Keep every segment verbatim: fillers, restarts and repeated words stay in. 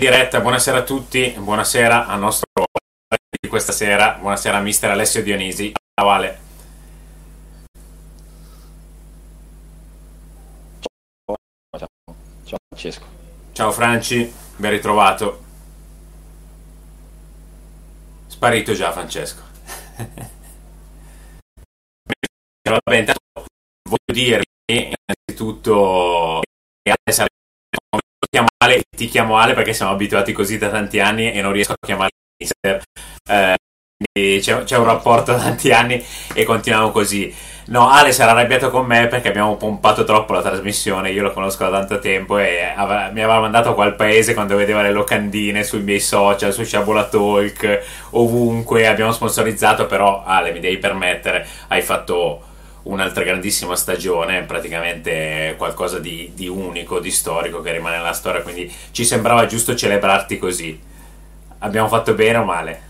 Diretta, buonasera a tutti, buonasera al nostro di questa sera, buonasera a mister Alessio Dionisi. Ciao Ale. Ciao, ciao, ciao Francesco. Ciao Franci, ben ritrovato. Sparito già Francesco. Vabbè, intanto voglio dirvi innanzitutto che Ale, ti chiamo Ale perché siamo abituati così da tanti anni e non riesco a chiamare mister, eh, c'è un rapporto da tanti anni e continuiamo così. No, Ale sarà arrabbiato con me perché abbiamo pompato troppo la trasmissione, io lo conosco da tanto tempo e av mi aveva mandato qua al paese quando vedeva le locandine sui miei social, su Sciabola Talk, ovunque, abbiamo sponsorizzato, però Ale mi devi permettere, hai fatto un'altra grandissima stagione, praticamente qualcosa di, di unico, di storico che rimane nella storia, quindi ci sembrava giusto celebrarti così. Abbiamo fatto bene o male?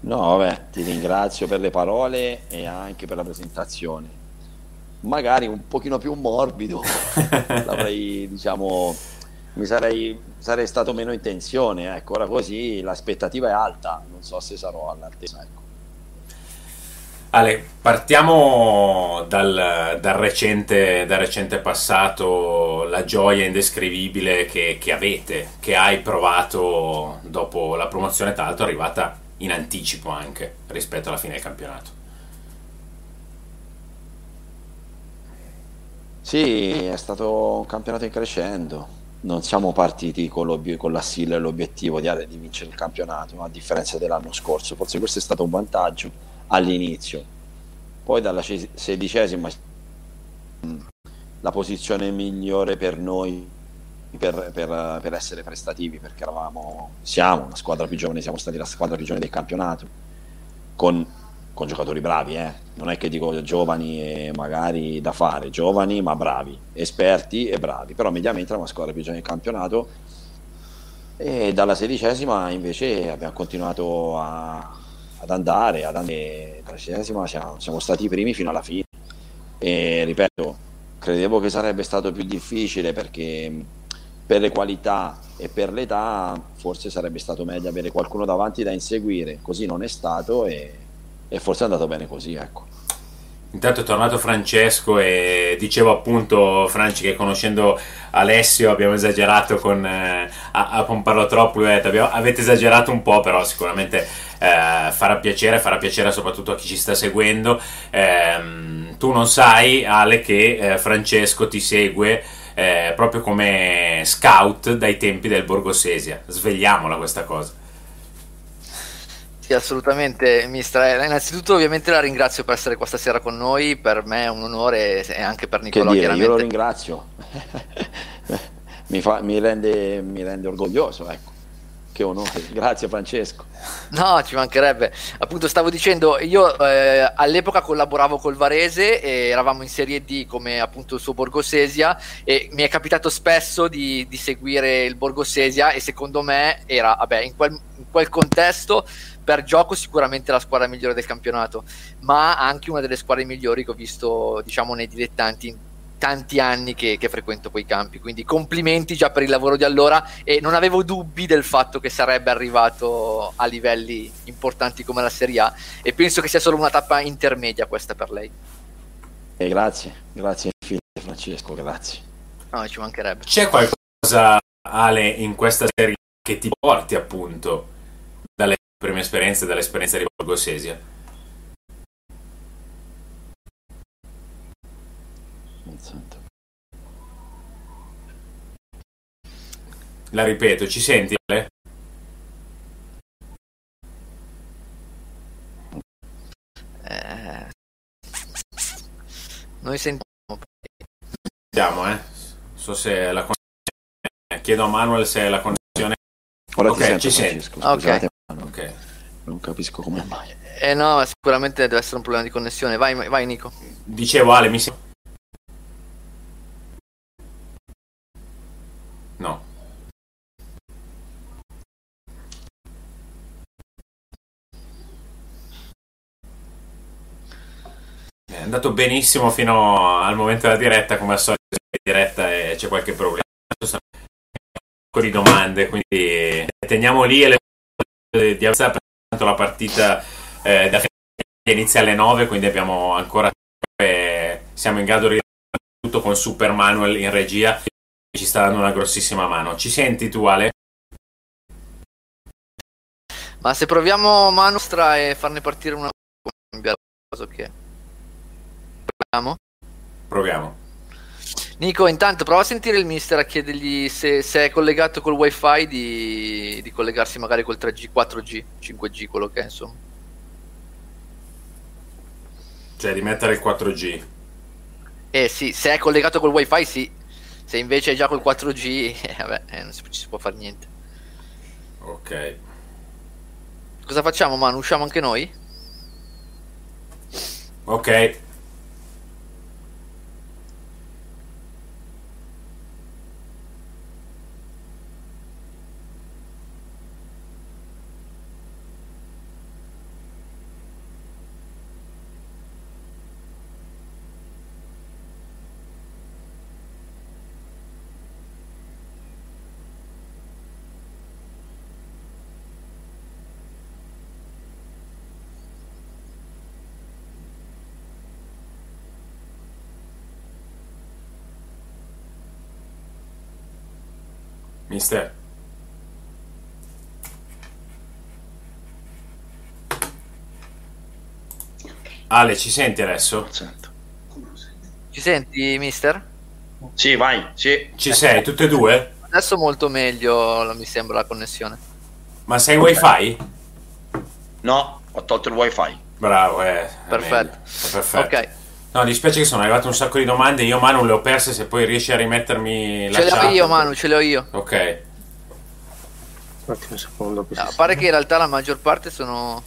No, vabbè, ti ringrazio per le parole e anche per la presentazione, magari un pochino più morbido l'avrei, diciamo, mi sarei, sarei stato meno in tensione, ecco. Ora così l'aspettativa è alta, non so se sarò all'altezza, ecco. Ale, partiamo dal, dal, recente, dal recente passato, la gioia indescrivibile che, che avete, che hai provato dopo la promozione, tra l'altro arrivata in anticipo anche rispetto alla fine del campionato. Sì, è stato un campionato in crescendo, non siamo partiti con, con l'assilla e l'obiettivo di, di vincere il campionato, a differenza dell'anno scorso, forse questo è stato un vantaggio all'inizio. Poi dalla sedicesima la posizione migliore per noi per, per, per essere prestativi, perché eravamo, siamo una squadra più giovane, siamo stati la squadra più giovane del campionato con, con giocatori bravi, eh. Non è che dico giovani e magari da fare, giovani ma bravi, esperti e bravi, però mediamente era una squadra più giovane del campionato e dalla sedicesima invece abbiamo continuato a ad andare, ad andare siamo, siamo stati i primi fino alla fine e ripeto, credevo che sarebbe stato più difficile perché per le qualità e per l'età forse sarebbe stato meglio avere qualcuno davanti da inseguire, così non è stato e, e forse è andato bene così, ecco. Intanto è tornato Francesco e dicevo appunto, Franci, che conoscendo Alessio abbiamo esagerato con, eh, a, a pomparlo troppo, lui ha detto, abbiamo, avete esagerato un po', però sicuramente eh, farà piacere, farà piacere soprattutto a chi ci sta seguendo. Eh, tu non sai, Ale, che eh, Francesco ti segue eh, proprio come scout dai tempi del Borgosesia, svegliamola questa cosa. Assolutamente, mister. Innanzitutto ovviamente la ringrazio per essere qua stasera con noi, per me è un onore e anche per Nicolò. Che dire, io lo ringrazio, mi, fa, mi, rende, mi rende orgoglioso, ecco. Che onore, grazie Francesco. No, ci mancherebbe. Appunto stavo dicendo, io eh, all'epoca collaboravo col Varese e eravamo in Serie D come appunto il suo Borgosesia e mi è capitato spesso di, di seguire il Borgosesia e secondo me era, vabbè, in quel, in quel contesto per gioco sicuramente la squadra migliore del campionato, ma anche una delle squadre migliori che ho visto, diciamo, nei dilettanti in tanti anni che, che frequento quei campi, quindi complimenti già per il lavoro di allora e non avevo dubbi del fatto che sarebbe arrivato a livelli importanti come la Serie A e penso che sia solo una tappa intermedia questa per lei. E grazie, grazie infinite Francesco, grazie. No, ci mancherebbe. C'è qualcosa, Ale, in questa serie che ti porti appunto dalle prime esperienze, dall'esperienza di Borgosesia? La ripeto, ci senti? Ale? Eh, noi sentiamo. Sentiamo, eh. So se la connessione. Chiedo a Manuel se la connessione. Ora ok, ti sento, ci senti. Scusate. Okay. Non capisco come mai. Eh no, sicuramente deve essere un problema di connessione. Vai, vai Nico. Dicevo Ale, mi senti? No. È andato benissimo fino al momento della diretta, come al solito diretta è eh, c'è qualche problema, di domande, quindi teniamo lì e le... di avanzare, tanto la partita eh, da inizia alle nove, quindi abbiamo ancora eh, siamo in grado di tutto con Super Manuel in regia che ci sta dando una grossissima mano. Ci senti tu, Ale? Ma se proviamo mano nostra e farne partire una cosa che proviamo? Proviamo. Nico, intanto prova a sentire il mister, a chiedergli se, se è collegato col wifi di, di collegarsi magari col tre G, quattro G, cinque G, quello che è, insomma. Cioè di mettere il quattro G. Eh sì, se è collegato col wifi sì, se invece è già col quattro G eh, vabbè, eh, non si, ci si può fare niente. Ok. Cosa facciamo, Manu? Usciamo anche noi? Ok. Mister. Ale, ci senti adesso? Certo. Ci senti, mister? Sì, vai. Sì. Ci sei, tutte e due? Adesso molto meglio, mi sembra, la connessione. Ma sei in wifi? No, ho tolto il wifi. Bravo, eh. Perfetto. Perfetto. Ok. No, dispiace che sono arrivate un sacco di domande. Io, Manu, le ho perse. Se poi riesci a rimettermi la chat. Ce l'ho io, Manu, ce l'ho io. Ok. Un attimo, secondo. No, pare che in realtà la maggior parte sono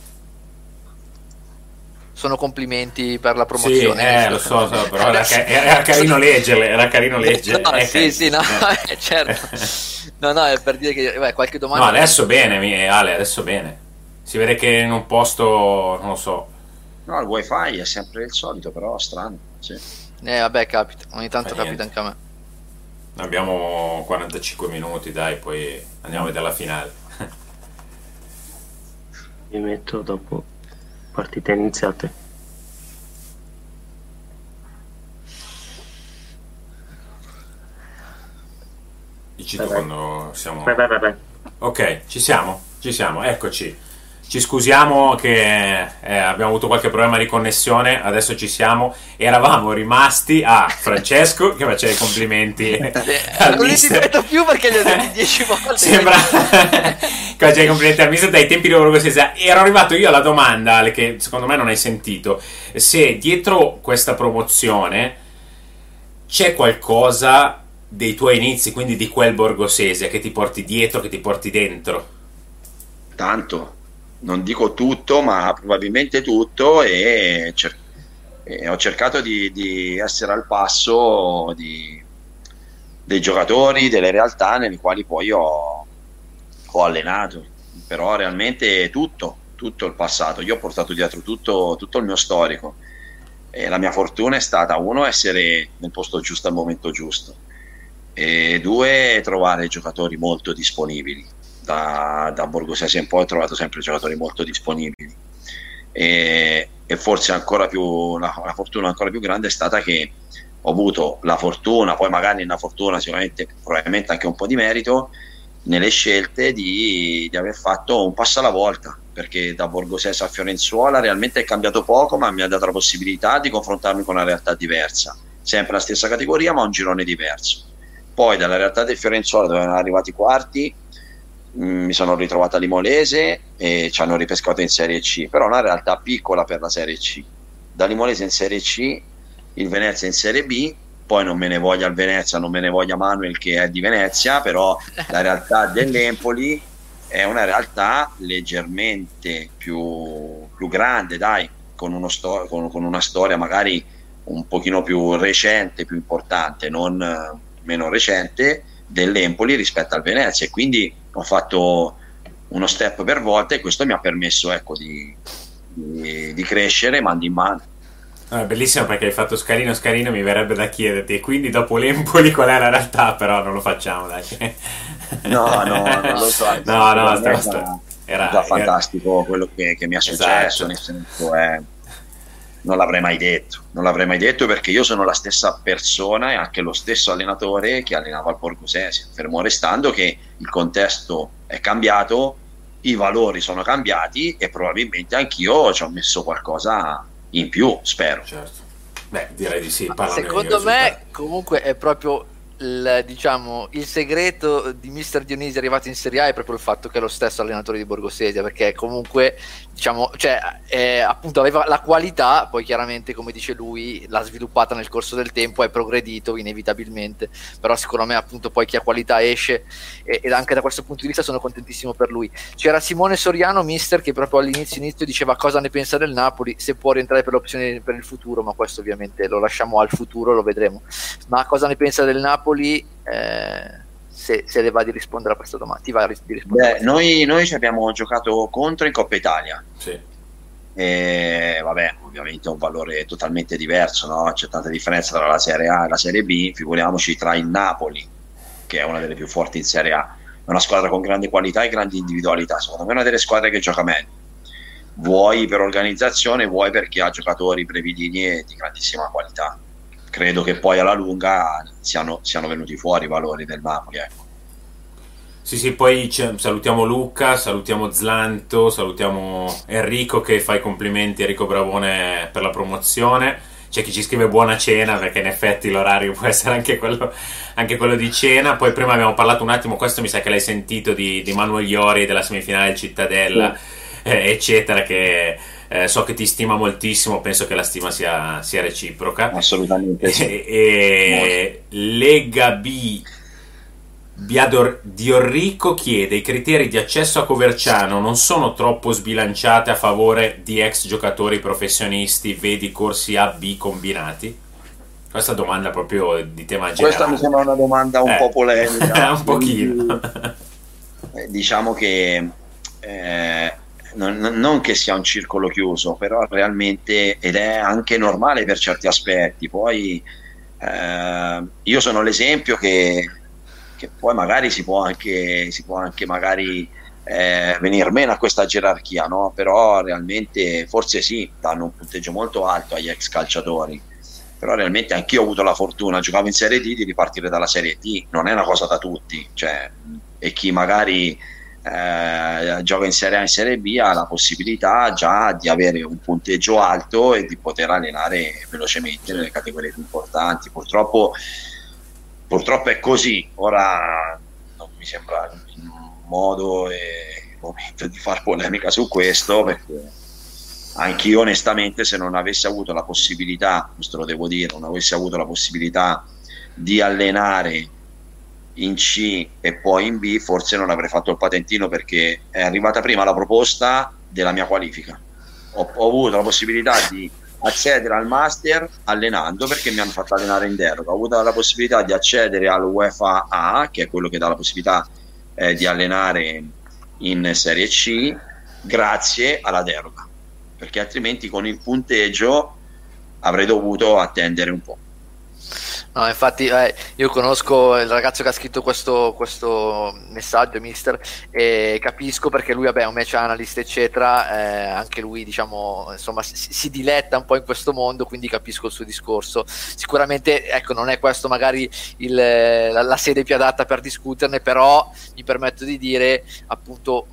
sono complimenti per la promozione. Sì, eh, lo so, so, però era, ca- era carino leggerle. Era carino leggerle. No, eh, sì, car- sì, no, eh. certo. No, no, è per dire che beh, qualche domanda. No, adesso bene, mi... Ale, adesso bene. Si vede che in un posto, non lo so. No, il wifi è sempre il solito, però strano. Sì. Eh, vabbè, capita. Ogni tanto Fa capita niente. Anche a me. Abbiamo quarantacinque minuti, dai, poi andiamo a vedere la finale. Mi metto dopo partite iniziate. Dici tu quando siamo... Beh, beh, beh, beh. Ok, ci siamo, ci siamo, eccoci. Ci scusiamo che eh, abbiamo avuto qualche problema di connessione, adesso ci siamo. Eravamo rimasti a Francesco che faceva i complimenti eh, al non mister. Non li ripeto più perché li ho detti dieci volte. Sembra che faceva i complimenti al mister dai tempi di Borgosesia. Ero arrivato io alla domanda che secondo me non hai sentito. Se dietro questa promozione c'è qualcosa dei tuoi inizi, quindi di quel Borgosesia che ti porti dietro, che ti porti dentro? Tanto. Non dico tutto, ma probabilmente tutto, e, cer- e ho cercato di, di essere al passo di, dei giocatori, delle realtà nelle quali poi ho, ho allenato, però realmente tutto, tutto il passato, io ho portato dietro tutto, tutto il mio storico, e la mia fortuna è stata, uno, essere nel posto giusto al momento giusto, e due, trovare giocatori molto disponibili. Da, da Borgosesia in poi ho trovato sempre giocatori molto disponibili, e, e forse ancora più la, la fortuna ancora più grande è stata che ho avuto la fortuna, poi magari una fortuna sicuramente, probabilmente anche un po' di merito nelle scelte di, di aver fatto un passo alla volta, perché da Borgosesia a Fiorenzuola realmente è cambiato poco, ma mi ha dato la possibilità di confrontarmi con una realtà diversa, sempre la stessa categoria ma un girone diverso. Poi dalla realtà del Fiorenzuola, dove erano arrivati i quarti, mi sono ritrovato a Limolese e ci hanno ripescato in Serie C, però una realtà piccola per la Serie C. Da Limolese in Serie C, il Venezia in Serie B, poi non me ne voglia il Venezia, non me ne voglia Manuel che è di Venezia, però la realtà dell'Empoli è una realtà leggermente più, più grande, dai, con, uno stor- con, con una storia magari un pochino più recente, più importante, non meno recente dell'Empoli rispetto al Venezia, e quindi ho fatto uno step per volta, e questo mi ha permesso, ecco, di, di, di crescere mano in mano. Ah, bellissimo, perché hai fatto scarino scarino, mi verrebbe da chiederti, e quindi dopo l'Empoli qual è la realtà? Però non lo facciamo, dai. No, no, non lo so. No, no, sta, sta, era già fantastico quello che, che mi è successo, esatto. Nel senso, eh, non l'avrei mai detto, non l'avrei mai detto perché io sono la stessa persona e anche lo stesso allenatore che allenava il Borgosesia, fermo restando che il contesto è cambiato, i valori sono cambiati e probabilmente anch'io ci ho messo qualcosa in più, spero. Certo. Beh, direi di sì. Secondo me comunque è proprio il, diciamo, il segreto di mister Dionisi arrivato in Serie A è proprio il fatto che è lo stesso allenatore di Borgosesia, perché comunque, diciamo, cioè, eh, appunto aveva la qualità, poi chiaramente come dice lui l'ha sviluppata nel corso del tempo, è progredito inevitabilmente, però secondo me appunto poi chi ha qualità esce, e, ed anche da questo punto di vista sono contentissimo per lui. C'era Simone Soriano, mister, che proprio all'inizio inizio diceva cosa ne pensa del Napoli, se può rientrare per l'opzione per il futuro, ma questo ovviamente lo lasciamo al futuro, lo vedremo, ma cosa ne pensa del Napoli? Eh... Se, se le va di rispondere a questa domanda, ti va di rispondere. Beh, noi, noi ci abbiamo giocato contro in Coppa Italia, sì. E vabbè, ovviamente è un valore totalmente diverso, no? C'è tanta differenza tra la Serie A e la Serie B, figuriamoci tra il Napoli, che è una delle più forti in Serie A, è una squadra con grande qualità e grandi individualità, secondo me è una delle squadre che gioca meglio, vuoi per organizzazione, vuoi perché ha giocatori brevidini e di grandissima qualità. Credo che poi alla lunga siano, siano venuti fuori i valori del Napoli, ecco. Sì, sì, poi salutiamo Luca, salutiamo Zlanto, salutiamo Enrico che fa i complimenti a Enrico Bravone per la promozione. C'è chi ci scrive buona cena, perché in effetti l'orario può essere anche quello, anche quello di cena. Poi prima abbiamo parlato un attimo, questo mi sa che l'hai sentito, di, di Emanuel Iori, della semifinale del Cittadella, mm. eh, eccetera, che... Eh, so che ti stima moltissimo, penso che la stima sia, sia reciproca. Assolutamente. Sì. E, e Lega B Biador, Diorrico chiede: i criteri di accesso a Coverciano non sono troppo sbilanciati a favore di ex giocatori professionisti, vedi corsi A B combinati? Questa domanda proprio di tema generale. Questa mi sembra una domanda un eh. po' polemica. Un pochino. Diciamo che... Eh... Non, non che sia un circolo chiuso, però realmente, ed è anche normale per certi aspetti. Poi eh, io sono l'esempio che, che poi magari si può anche, si può anche magari eh, venir meno a questa gerarchia, no? Però realmente forse sì, danno un punteggio molto alto agli ex calciatori, però realmente anch'io ho avuto la fortuna, giocavo in Serie D, di ripartire dalla Serie D, non è una cosa da tutti, cioè, e chi magari Eh, gioca in Serie A e in Serie B ha la possibilità già di avere un punteggio alto e di poter allenare velocemente nelle categorie più importanti. Purtroppo, purtroppo è così. Ora non mi sembra il modo e il momento di far polemica su questo, perché anch'io onestamente, se non avessi avuto la possibilità, questo lo devo dire, non avessi avuto la possibilità di allenare in C e poi in B, forse non avrei fatto il patentino, perché è arrivata prima la proposta della mia qualifica. Ho, ho avuto la possibilità di accedere al master allenando, perché mi hanno fatto allenare in deroga, ho avuto la possibilità di accedere all'UEFA A, che è quello che dà la possibilità eh, di allenare in Serie C, grazie alla deroga, perché altrimenti con il punteggio avrei dovuto attendere un po'. No, infatti eh, io conosco il ragazzo che ha scritto questo, questo messaggio, mister, e capisco perché lui, vabbè, è un match analyst eccetera, eh, anche lui, diciamo, insomma, si, si diletta un po' in questo mondo, quindi capisco il suo discorso. Sicuramente, ecco, non è questo magari il, la, la sede più adatta per discuterne, però mi permetto di dire appunto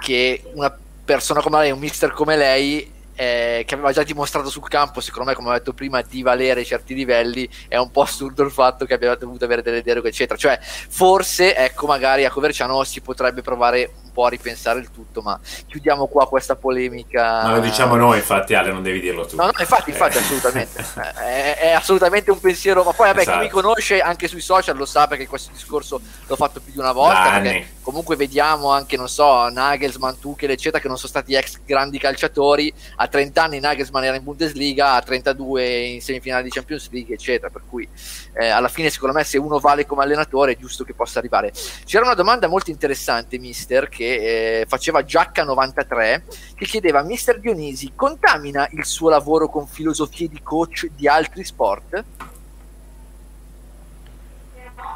che una persona come lei, un mister come lei, Eh, che aveva già dimostrato sul campo, secondo me, come ho detto prima, di valere certi livelli, è un po' assurdo il fatto che abbia dovuto avere delle deroghe eccetera. Cioè, forse, ecco, magari a Coverciano si potrebbe provare un po' a ripensare il tutto, ma chiudiamo qua questa polemica. Ma lo diciamo noi, infatti, Ale, non devi dirlo tu. No, no, infatti, infatti, eh. assolutamente è, è assolutamente un pensiero, ma poi vabbè, esatto. Chi mi conosce anche sui social lo sa, perché questo discorso l'ho fatto più di una volta, perché comunque vediamo anche, non so, Nagelsmann, Tuchel eccetera, che non sono stati ex grandi calciatori. A trenta anni Nagelsmann era in Bundesliga, a trentadue in semifinale di Champions League eccetera, per cui eh, alla fine secondo me se uno vale come allenatore è giusto che possa arrivare. C'era una domanda molto interessante, mister, che che eh, faceva Giacca novantatré, che chiedeva: mister Dionisi, contamina il suo lavoro con filosofie di coach di altri sport?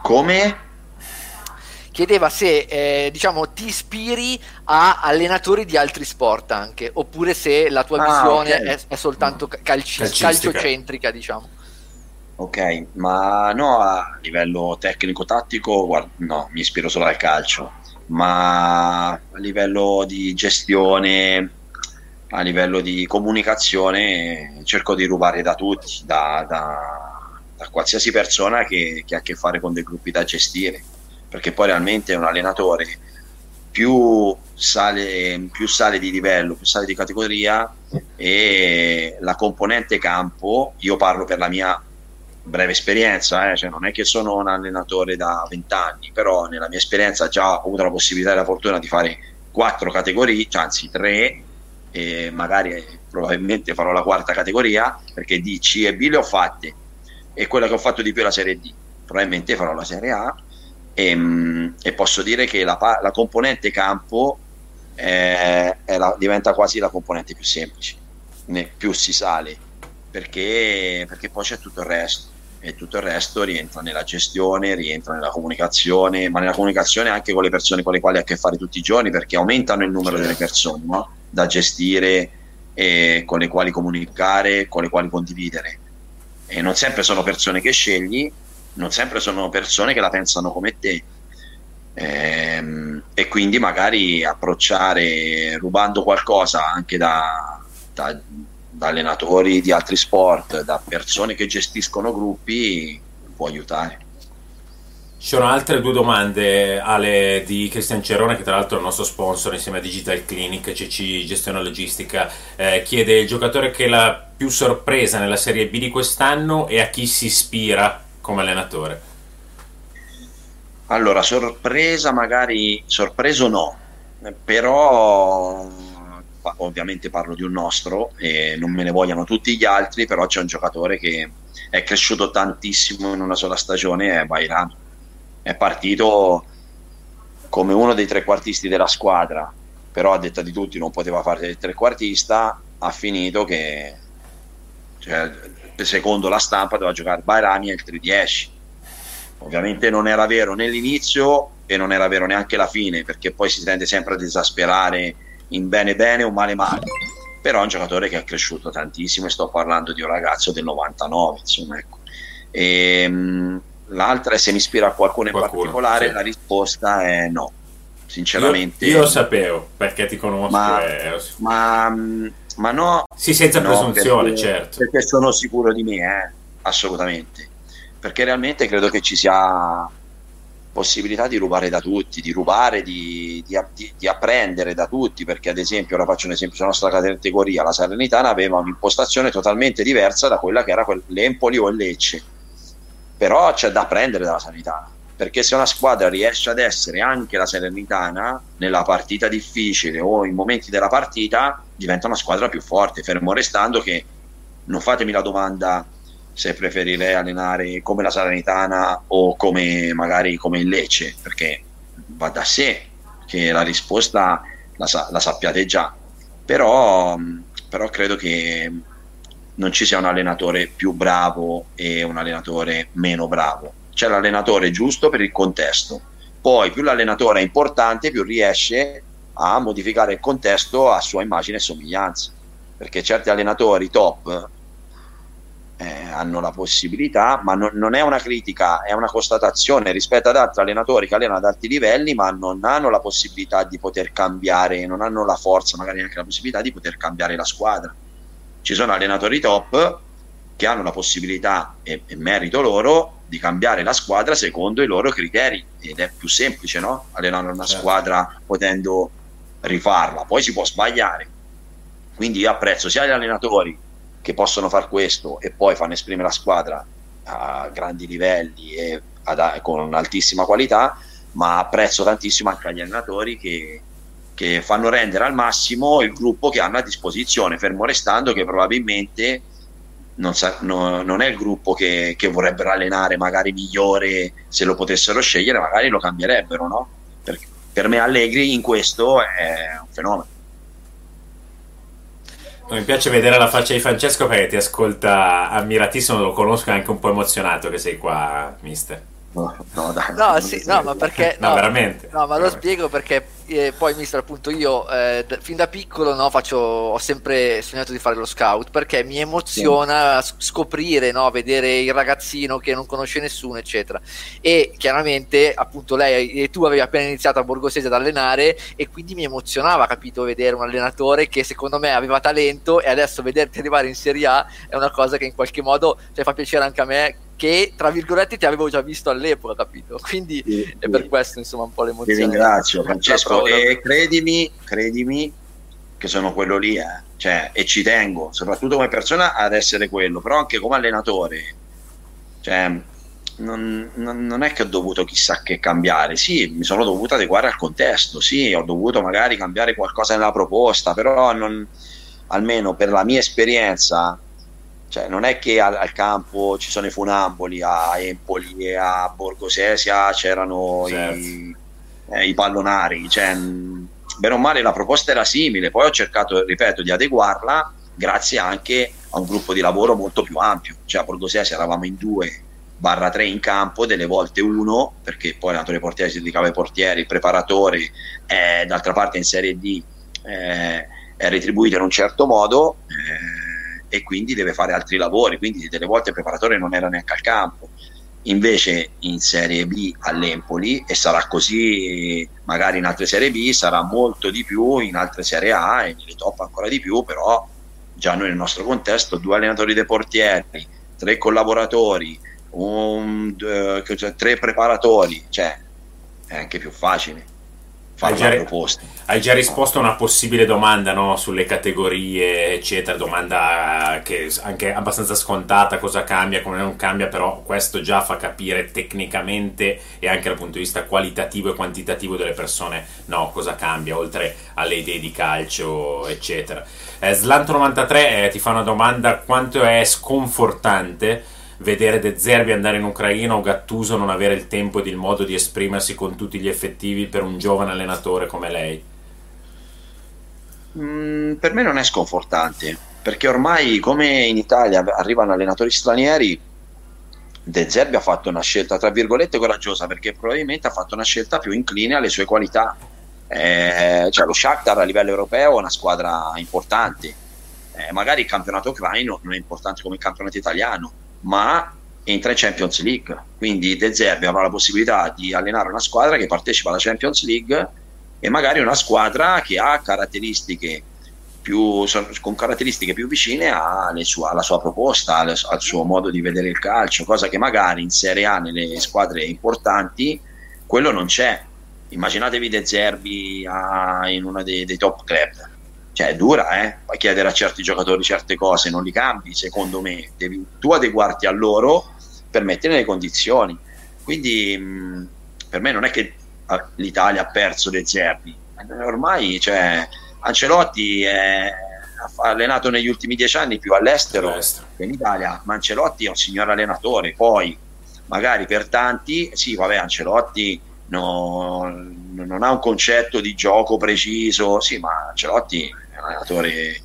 Come? Chiedeva se eh, diciamo ti ispiri a allenatori di altri sport anche, oppure se la tua ah, visione okay. è, è soltanto calci- calciocentrica, diciamo. Ok, ma no, a livello tecnico-tattico guarda, no, mi ispiro solo al calcio, ma a livello di gestione, a livello di comunicazione cerco di rubare da tutti, da, da, da qualsiasi persona che, che ha a che fare con dei gruppi da gestire, perché poi realmente un allenatore più sale, più sale di livello, più sale di categoria, e la componente campo, io parlo per la mia breve esperienza, eh, cioè non è che sono un allenatore da vent'anni, però nella mia esperienza già ho avuto la possibilità e la fortuna di fare quattro categorie, cioè anzi tre, e magari probabilmente farò la quarta categoria, perché di C e B le ho fatte, e quella che ho fatto di più è la Serie D, probabilmente farò la Serie A. E, e posso dire che la, la componente campo è, è la, diventa quasi la componente più semplice, ne, più si sale, perché, perché poi c'è tutto il resto, e tutto il resto rientra nella gestione, rientra nella comunicazione, ma nella comunicazione anche con le persone con le quali ha a che fare tutti i giorni, perché aumentano il numero delle persone, no? Da gestire, e con le quali comunicare, con le quali condividere, e non sempre sono persone che scegli, non sempre sono persone che la pensano come te, ehm, e quindi magari approcciare rubando qualcosa anche da, da, da allenatori di altri sport, da persone che gestiscono gruppi, può aiutare. Ci sono altre due domande, Ale, di Cristian Cerone, che tra l'altro è il nostro sponsor insieme a Digital Clinic C C Gestione Logistica. Eh, chiede il giocatore che l'ha più sorpresa nella Serie B di quest'anno e a chi si ispira come allenatore. Allora, sorpresa magari, sorpreso no, però ovviamente parlo di un nostro e non me ne vogliano tutti gli altri, però c'è un giocatore che è cresciuto tantissimo in una sola stagione, è Bairano. È partito come uno dei trequartisti della squadra, però a detta di tutti non poteva fare il trequartista, ha finito che... Cioè, secondo la stampa doveva giocare Bairani al tre dieci, ovviamente non era vero nell'inizio e non era vero neanche la fine, perché poi si tende sempre ad esasperare in bene bene o male male, però è un giocatore che è cresciuto tantissimo, e sto parlando di un ragazzo del novantanove, insomma, ecco. E, mh, l'altra è se mi ispira a qualcuno in qualcuno, particolare, sì. La risposta è no, sinceramente io, io lo sapevo perché ti conosco, ma, eh, ma mh, ma no, sì, senza no, presunzione, perché, certo, perché sono sicuro di me, eh? Assolutamente, perché realmente credo che ci sia possibilità di rubare da tutti, di rubare, di, di, di, di apprendere da tutti, perché ad esempio, ora faccio un esempio, la nostra categoria, la Salernitana, aveva un'impostazione totalmente diversa da quella che era l'Empoli o il Lecce, però c'è da apprendere dalla Salernitana, perché se una squadra riesce ad essere anche la Salernitana nella partita difficile o in momenti della partita, diventa una squadra più forte, fermo restando che non fatemi la domanda se preferirei allenare come la Salernitana o come magari come il Lecce, perché va da sé che la risposta la, sa- la sappiate già, però, però credo che non ci sia un allenatore più bravo e un allenatore meno bravo. C'è l'allenatore giusto per il contesto, poi più l'allenatore è importante più riesce a modificare il contesto a sua immagine e somiglianza, perché certi allenatori top eh, hanno la possibilità, ma non, non è una critica, è una constatazione rispetto ad altri allenatori che allenano ad alti livelli ma non hanno la possibilità di poter cambiare, non hanno la forza, magari anche la possibilità di poter cambiare la squadra. Ci sono allenatori top che hanno la possibilità, e, e merito loro, di cambiare la squadra secondo i loro criteri, ed è più semplice, no? Allenare una certo. squadra potendo rifarla, poi si può sbagliare, quindi io apprezzo sia gli allenatori che possono far questo e poi fanno esprimere la squadra a grandi livelli e ad, con altissima qualità, ma apprezzo tantissimo anche gli allenatori che, che fanno rendere al massimo il gruppo che hanno a disposizione, fermo restando che probabilmente Non, sa, no, non è il gruppo che, che vorrebbero allenare magari migliore, se lo potessero scegliere magari lo cambierebbero, no? Perché, per me Allegri in questo è un fenomeno. Mi piace vedere la faccia di Francesco perché ti ascolta ammiratissimo, lo conosco, è anche un po' emozionato che sei qua, mister. No, no, dai, no, sì, no, ma perché no, no, veramente, no, ma veramente. Lo spiego perché eh, poi mister, appunto, io eh, d- fin da piccolo no, faccio, ho sempre sognato di fare lo scout perché mi emoziona sì. scoprire, no, vedere il ragazzino che non conosce nessuno, eccetera. E chiaramente appunto lei e tu avevi appena iniziato a Borgosesia ad allenare e quindi mi emozionava, capito, vedere un allenatore che secondo me aveva talento e adesso vederti arrivare in Serie A è una cosa che in qualche modo, cioè, fa piacere anche a me, che tra virgolette ti avevo già visto all'epoca, capito? Quindi sì, sì. è per questo, insomma, un po' l'emozione. Ti ringrazio Francesco e credimi, credimi che sono quello lì, eh. Cioè, e ci tengo, soprattutto come persona, ad essere quello, però anche come allenatore, cioè, non, non, non è che ho dovuto chissà che cambiare, sì, mi sono dovuto adeguare al contesto, sì, ho dovuto magari cambiare qualcosa nella proposta, però non, almeno per la mia esperienza, cioè, non è che al, al campo ci sono i funamboli, a Empoli e a Borgosesia c'erano certo. i, eh, i pallonari, cioè, bene o male la proposta era simile, poi ho cercato, ripeto, di adeguarla grazie anche a un gruppo di lavoro molto più ampio, cioè a Borgosesia eravamo in due barra tre in campo, delle volte uno, perché poi l'allenatore portiere si dedicava ai portieri, il preparatore eh, d'altra parte in Serie D eh, è retribuito in un certo modo, eh, e quindi deve fare altri lavori, quindi delle volte il preparatore non era neanche al campo, invece in Serie B all'Empoli, e sarà così magari in altre Serie B, sarà molto di più in altre Serie A e nelle top ancora di più, però già noi nel nostro contesto due allenatori dei portieri, tre collaboratori, un, due, cioè, tre preparatori, cioè è anche più facile. Hai già, hai già risposto a una possibile domanda, no? Sulle categorie, eccetera, domanda che anche abbastanza scontata, cosa cambia, come non cambia, però questo già fa capire tecnicamente e anche dal punto di vista qualitativo e quantitativo delle persone, no, cosa cambia, oltre alle idee di calcio, eccetera. Eh, Slanto novantatré eh, ti fa una domanda: quanto è sconfortante vedere De Zerbi andare in Ucraina o Gattuso non avere il tempo ed il modo di esprimersi con tutti gli effettivi per un giovane allenatore come lei? Mm, per me non è sconfortante, perché ormai, come in Italia arrivano allenatori stranieri, De Zerbi ha fatto una scelta tra virgolette coraggiosa, perché probabilmente ha fatto una scelta più incline alle sue qualità. Eh, cioè lo Shakhtar a livello europeo è una squadra importante, eh, magari il campionato ucraino non è importante come il campionato italiano, ma entra in Champions League, quindi De Zerbi avrà la possibilità di allenare una squadra che partecipa alla Champions League e magari una squadra che ha caratteristiche più, con caratteristiche più vicine alle sue, alla sua proposta, al, al suo modo di vedere il calcio, cosa che magari in Serie A nelle squadre importanti quello non c'è. Immaginatevi De Zerbi a, in uno dei, dei top club, cioè è dura, eh? Puoi chiedere a certi giocatori certe cose, non li cambi, secondo me devi tu adeguarti a loro per mettere le condizioni, quindi mh, per me non è che l'Italia ha perso De Zerbi, ormai, cioè, Ancelotti è, ha allenato negli ultimi dieci anni più all'estero che in Italia, ma Ancelotti è un signor allenatore, poi magari per tanti sì, vabbè, Ancelotti no, non ha un concetto di gioco preciso, sì, ma Ancelotti è un allenatore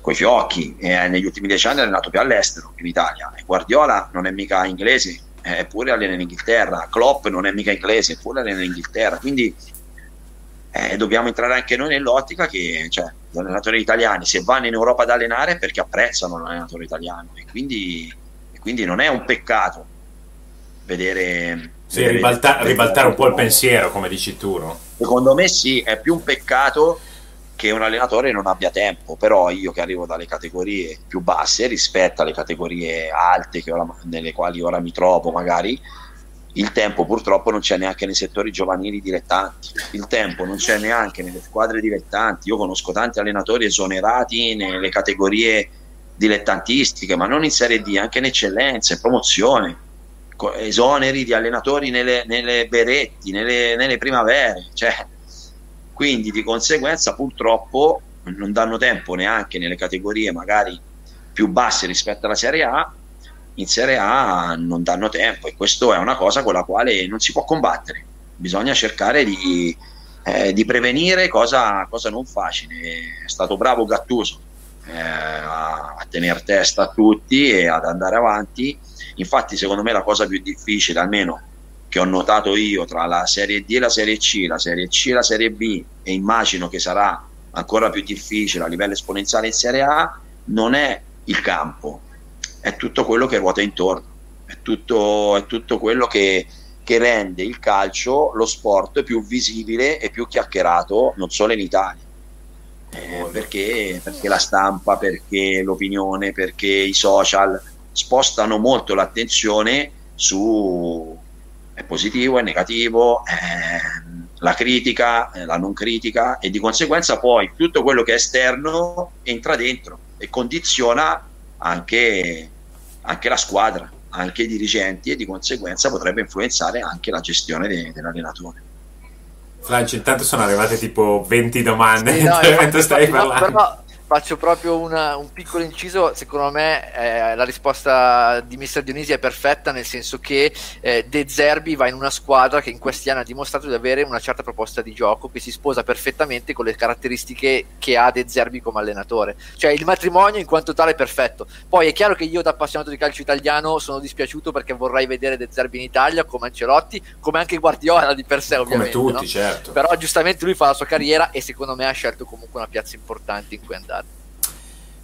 coi fiocchi e negli ultimi dieci anni è allenato più all'estero che in Italia, e Guardiola non è mica inglese eppure allena in Inghilterra, Klopp non è mica inglese eppure allena in Inghilterra, quindi eh, dobbiamo entrare anche noi nell'ottica che, cioè, gli allenatori italiani se vanno in Europa ad allenare è perché apprezzano l'allenatore italiano, e quindi, e quindi non è un peccato vedere... Sì, ribalta, ribaltare un po' il pensiero, come dici tu, no? Secondo me sì, è più un peccato che un allenatore non abbia tempo, però io che arrivo dalle categorie più basse rispetto alle categorie alte che ora, nelle quali ora mi trovo, magari il tempo purtroppo non c'è neanche nei settori giovanili dilettanti, il tempo non c'è neanche nelle squadre dilettanti, io conosco tanti allenatori esonerati nelle categorie dilettantistiche, ma non in Serie D, anche in eccellenza, in promozione, esoneri di allenatori nelle, nelle Beretti, nelle, nelle primavere, cioè, quindi di conseguenza purtroppo non danno tempo neanche nelle categorie magari più basse rispetto alla Serie A, in Serie A non danno tempo, e questo è una cosa con la quale non si può combattere, bisogna cercare di, eh, di prevenire, cosa, cosa non facile. È stato bravo Gattuso eh, a, a tenere testa a tutti e ad andare avanti. Infatti secondo me la cosa più difficile, almeno che ho notato io, tra la Serie D e la Serie C, la Serie C e la Serie B, e immagino che sarà ancora più difficile a livello esponenziale in Serie A, non è il campo, è tutto quello che ruota intorno, è tutto, è tutto quello che, che rende il calcio, lo sport, più visibile e più chiacchierato non solo in Italia, eh, perché, perché la stampa, perché l'opinione, perché i social spostano molto l'attenzione su è positivo, è negativo, eh, la critica, eh, la non critica, e di conseguenza poi tutto quello che è esterno entra dentro e condiziona anche, anche la squadra, anche i dirigenti, e di conseguenza potrebbe influenzare anche la gestione de- dell'allenatore. Franci, intanto sono arrivate tipo venti domande, sì, no, mentre stai no, parlando. Però faccio proprio una, un piccolo inciso. Secondo me eh, la risposta di mister Dionisi è perfetta, nel senso che eh, De Zerbi va in una squadra che in questi anni ha dimostrato di avere una certa proposta di gioco che si sposa perfettamente con le caratteristiche che ha De Zerbi come allenatore, cioè il matrimonio in quanto tale è perfetto. Poi è chiaro che io, da appassionato di calcio italiano, sono dispiaciuto perché vorrei vedere De Zerbi in Italia, come Ancelotti, come anche Guardiola di per sé, ovviamente, come tutti, no? Certo. Però giustamente lui fa la sua carriera e secondo me ha scelto comunque una piazza importante in cui andare.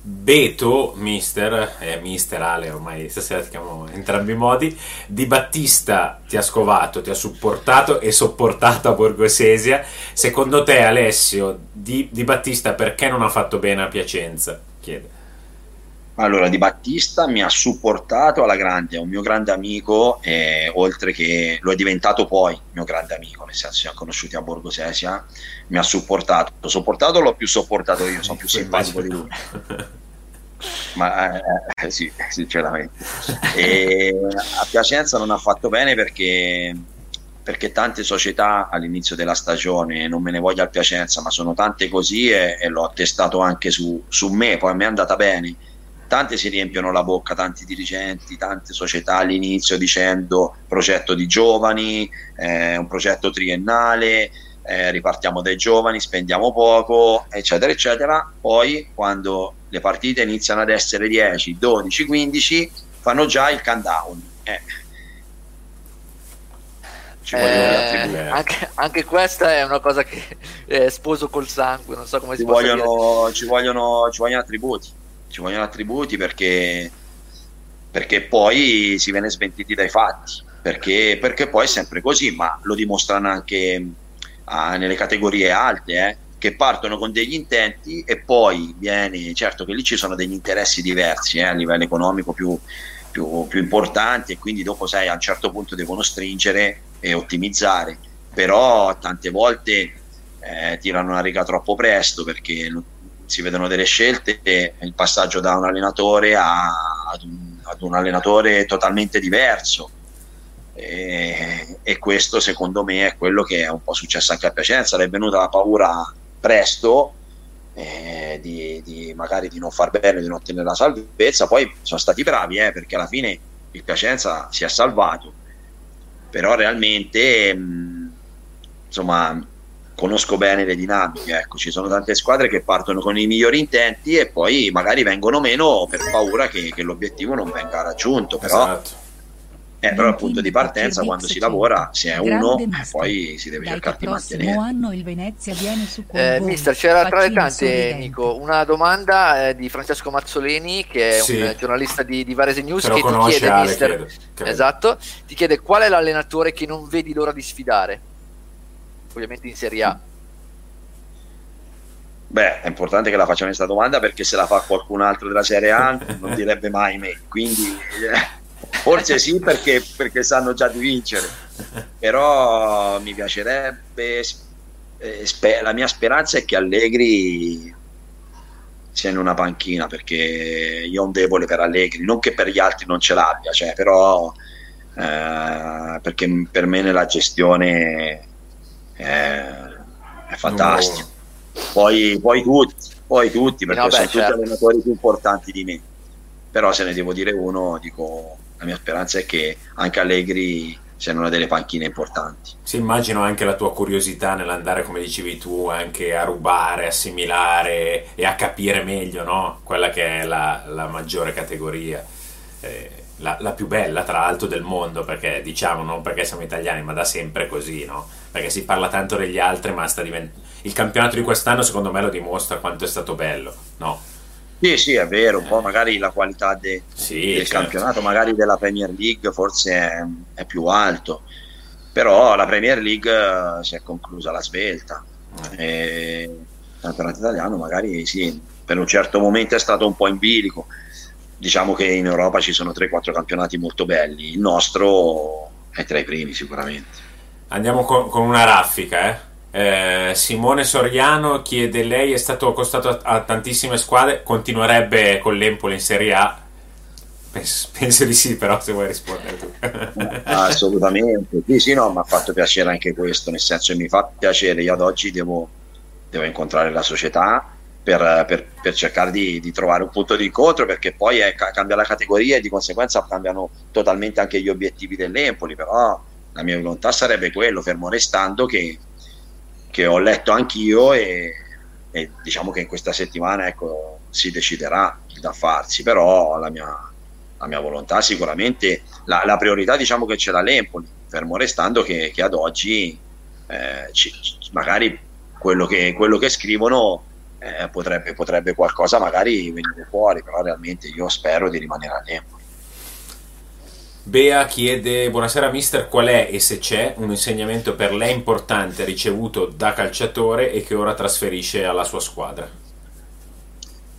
Beto, mister, eh, mister Ale, ormai stasera ti chiamo in entrambi i modi. Di Battista ti ha scovato, ti ha supportato e sopportato a Borgosesia. Secondo te, Alessio, Di, Di Battista perché non ha fatto bene a Piacenza? Chiede. Allora, Di Battista mi ha supportato alla grande, è un mio grande amico, eh, oltre che lo è diventato poi mio grande amico, nel senso, ci siamo conosciuti a Borgosesia, mi ha supportato, l'ho sopportato, l'ho più sopportato io, sono più simpatico di lui, ma eh, sì, sinceramente. E a Piacenza non ha fatto bene perché, perché tante società all'inizio della stagione, non me ne voglia al Piacenza, ma sono tante così, e, e l'ho attestato anche su, su me, poi mi è andata bene. Tanti si riempiono la bocca, tanti dirigenti, tante società all'inizio, dicendo progetto di giovani, eh, un progetto triennale, eh, ripartiamo dai giovani, spendiamo poco, eccetera eccetera. Poi quando le partite iniziano ad essere dieci, dodici, quindici, fanno già il countdown. Eh. Ci eh, anche, anche questa è una cosa che eh, sposo col sangue, non so come ci si vogliono, possa dire. Ci vogliono, ci vogliono attributi. Ci vogliono attributi perché, perché poi si viene smentiti dai fatti, perché, perché poi è sempre così, ma lo dimostrano anche ah, nelle categorie alte, eh, che partono con degli intenti e poi viene, certo che lì ci sono degli interessi diversi, eh, a livello economico più, più, più importanti, e quindi dopo, sai, a un certo punto devono stringere e ottimizzare, però tante volte eh, tirano una riga troppo presto, perché si vedono delle scelte, e il passaggio da un allenatore a, ad, un, ad un allenatore totalmente diverso, e, e questo secondo me è quello che è un po' successo anche a Piacenza. Le è venuta la paura presto eh, di, di magari di non far bene, di non ottenere la salvezza. Poi sono stati bravi eh, perché alla fine il Piacenza si è salvato, però realmente mh, insomma conosco bene le dinamiche, ecco, ci sono tante squadre che partono con i migliori intenti e poi magari vengono meno per paura che, che l'obiettivo non venga raggiunto, però, esatto. eh, però il punto di partenza quando si lavora, se è uno, poi si deve cercare di mantenere. Anno il Venezia viene su eh, mister, c'era tra le tante, Nico, una domanda eh, di Francesco Mazzolini, che è sì. un giornalista di, di Varese News, che ti chiede, Ale, mister, credo, credo. Esatto, ti chiede qual è l'allenatore che non vedi l'ora di sfidare, ovviamente in Serie A. Beh, è importante che la facciano questa domanda, perché se la fa qualcun altro della Serie A non direbbe mai me, quindi eh, forse sì, perché, perché sanno già di vincere, però mi piacerebbe eh, sper- la mia speranza è che Allegri sia in una panchina, perché io ho un debole per Allegri, non che per gli altri non ce l'abbia, cioè, però eh, perché per me nella gestione Eh, è fantastico. No. Poi, poi tutti, poi tutti, perché no, beh, sono certo. tutti allenatori più importanti di me. Però se ne devo dire uno, dico, la mia speranza è che anche Allegri c'erano una delle panchine importanti. Sì, immagino anche la tua curiosità nell'andare, come dicevi tu, anche a rubare, assimilare e a capire meglio, no? Quella che è la, la maggiore categoria, eh, la, la più bella tra l'altro del mondo, perché diciamo, non perché siamo italiani, ma da sempre così, no? Perché si parla tanto degli altri, ma sta divent- il campionato di quest'anno secondo me lo dimostra quanto è stato bello, no? Sì, sì, è vero, un po' magari la qualità de, sì, del certo. campionato, magari della Premier League forse è, è più alto, però la Premier League si è conclusa alla svelta, e il campionato italiano magari sì, per un certo momento è stato un po' in bilico. Diciamo che in Europa ci sono tre quattro campionati molto belli, il nostro è tra i primi sicuramente. Andiamo con, con una raffica, eh? Eh, Simone Soriano chiede: lei è stato accostato a, a tantissime squadre, continuerebbe con l'Empoli in Serie A? Penso, penso di sì, però se vuoi rispondere tu. Assolutamente, sì, sì, no, mi ha fatto piacere anche questo, nel senso, mi fa piacere, io ad oggi devo, devo incontrare la società per, per, per cercare di, di trovare un punto di incontro, perché poi è, cambia la categoria e di conseguenza cambiano totalmente anche gli obiettivi dell'Empoli, però la mia volontà sarebbe quello, fermo restando che che ho letto anch'io e, e diciamo che in questa settimana, ecco, si deciderà da farsi, però la mia, la mia volontà sicuramente, la, la priorità diciamo che c'è dall'Empoli, fermo restando che, che ad oggi eh, ci, magari quello che, quello che scrivono eh, potrebbe, potrebbe qualcosa magari venire fuori, però realmente io spero di rimanere all'Empoli. Bea chiede: buonasera mister, qual è e se c'è un insegnamento per lei importante ricevuto da calciatore e che ora trasferisce alla sua squadra?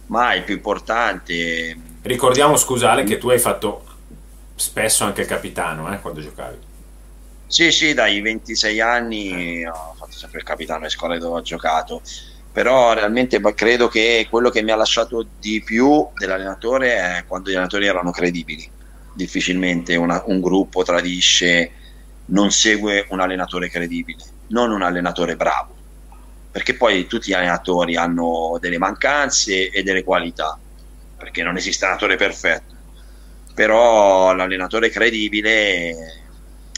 Ma il più importante... Ricordiamo, scusate, che tu hai fatto spesso anche il capitano, eh, quando giocavi. Sì, sì, dai ventisei anni ho fatto sempre il capitano alle scuole dove ho giocato, però realmente credo che quello che mi ha lasciato di più dell'allenatore è quando gli allenatori erano credibili. Difficilmente una, un gruppo tradisce, non segue un allenatore credibile, non un allenatore bravo, perché poi tutti gli allenatori hanno delle mancanze e delle qualità, perché non esiste allenatore perfetto, però l'allenatore credibile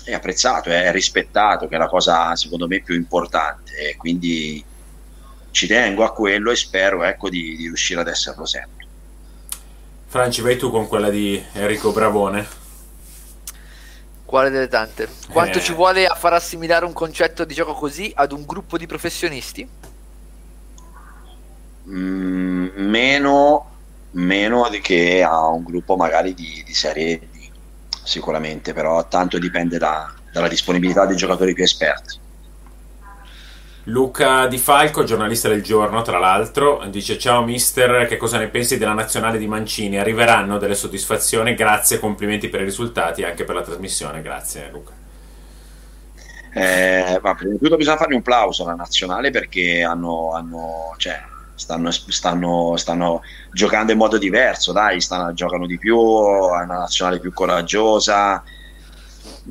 è apprezzato, è rispettato, che è la cosa secondo me più importante, quindi ci tengo a quello e spero, ecco, di, di riuscire ad esserlo sempre. Franci, vai tu con quella di Enrico Bravone. Quale delle tante? Quanto eh. ci vuole a far assimilare un concetto di gioco così ad un gruppo di professionisti? Mm, meno, meno che a un gruppo magari di, di serie D, sicuramente, però tanto dipende da, dalla disponibilità dei giocatori più esperti. Luca Di Falco, giornalista del giorno tra l'altro, dice: ciao mister, che cosa ne pensi della nazionale di Mancini? Arriveranno delle soddisfazioni? Grazie, complimenti per i risultati e anche per la trasmissione. Grazie Luca. Eh, ma prima di tutto bisogna fare un plauso alla nazionale, perché hanno, hanno, cioè, stanno, stanno, stanno giocando in modo diverso, dai, stanno, giocano di più, è una nazionale più coraggiosa.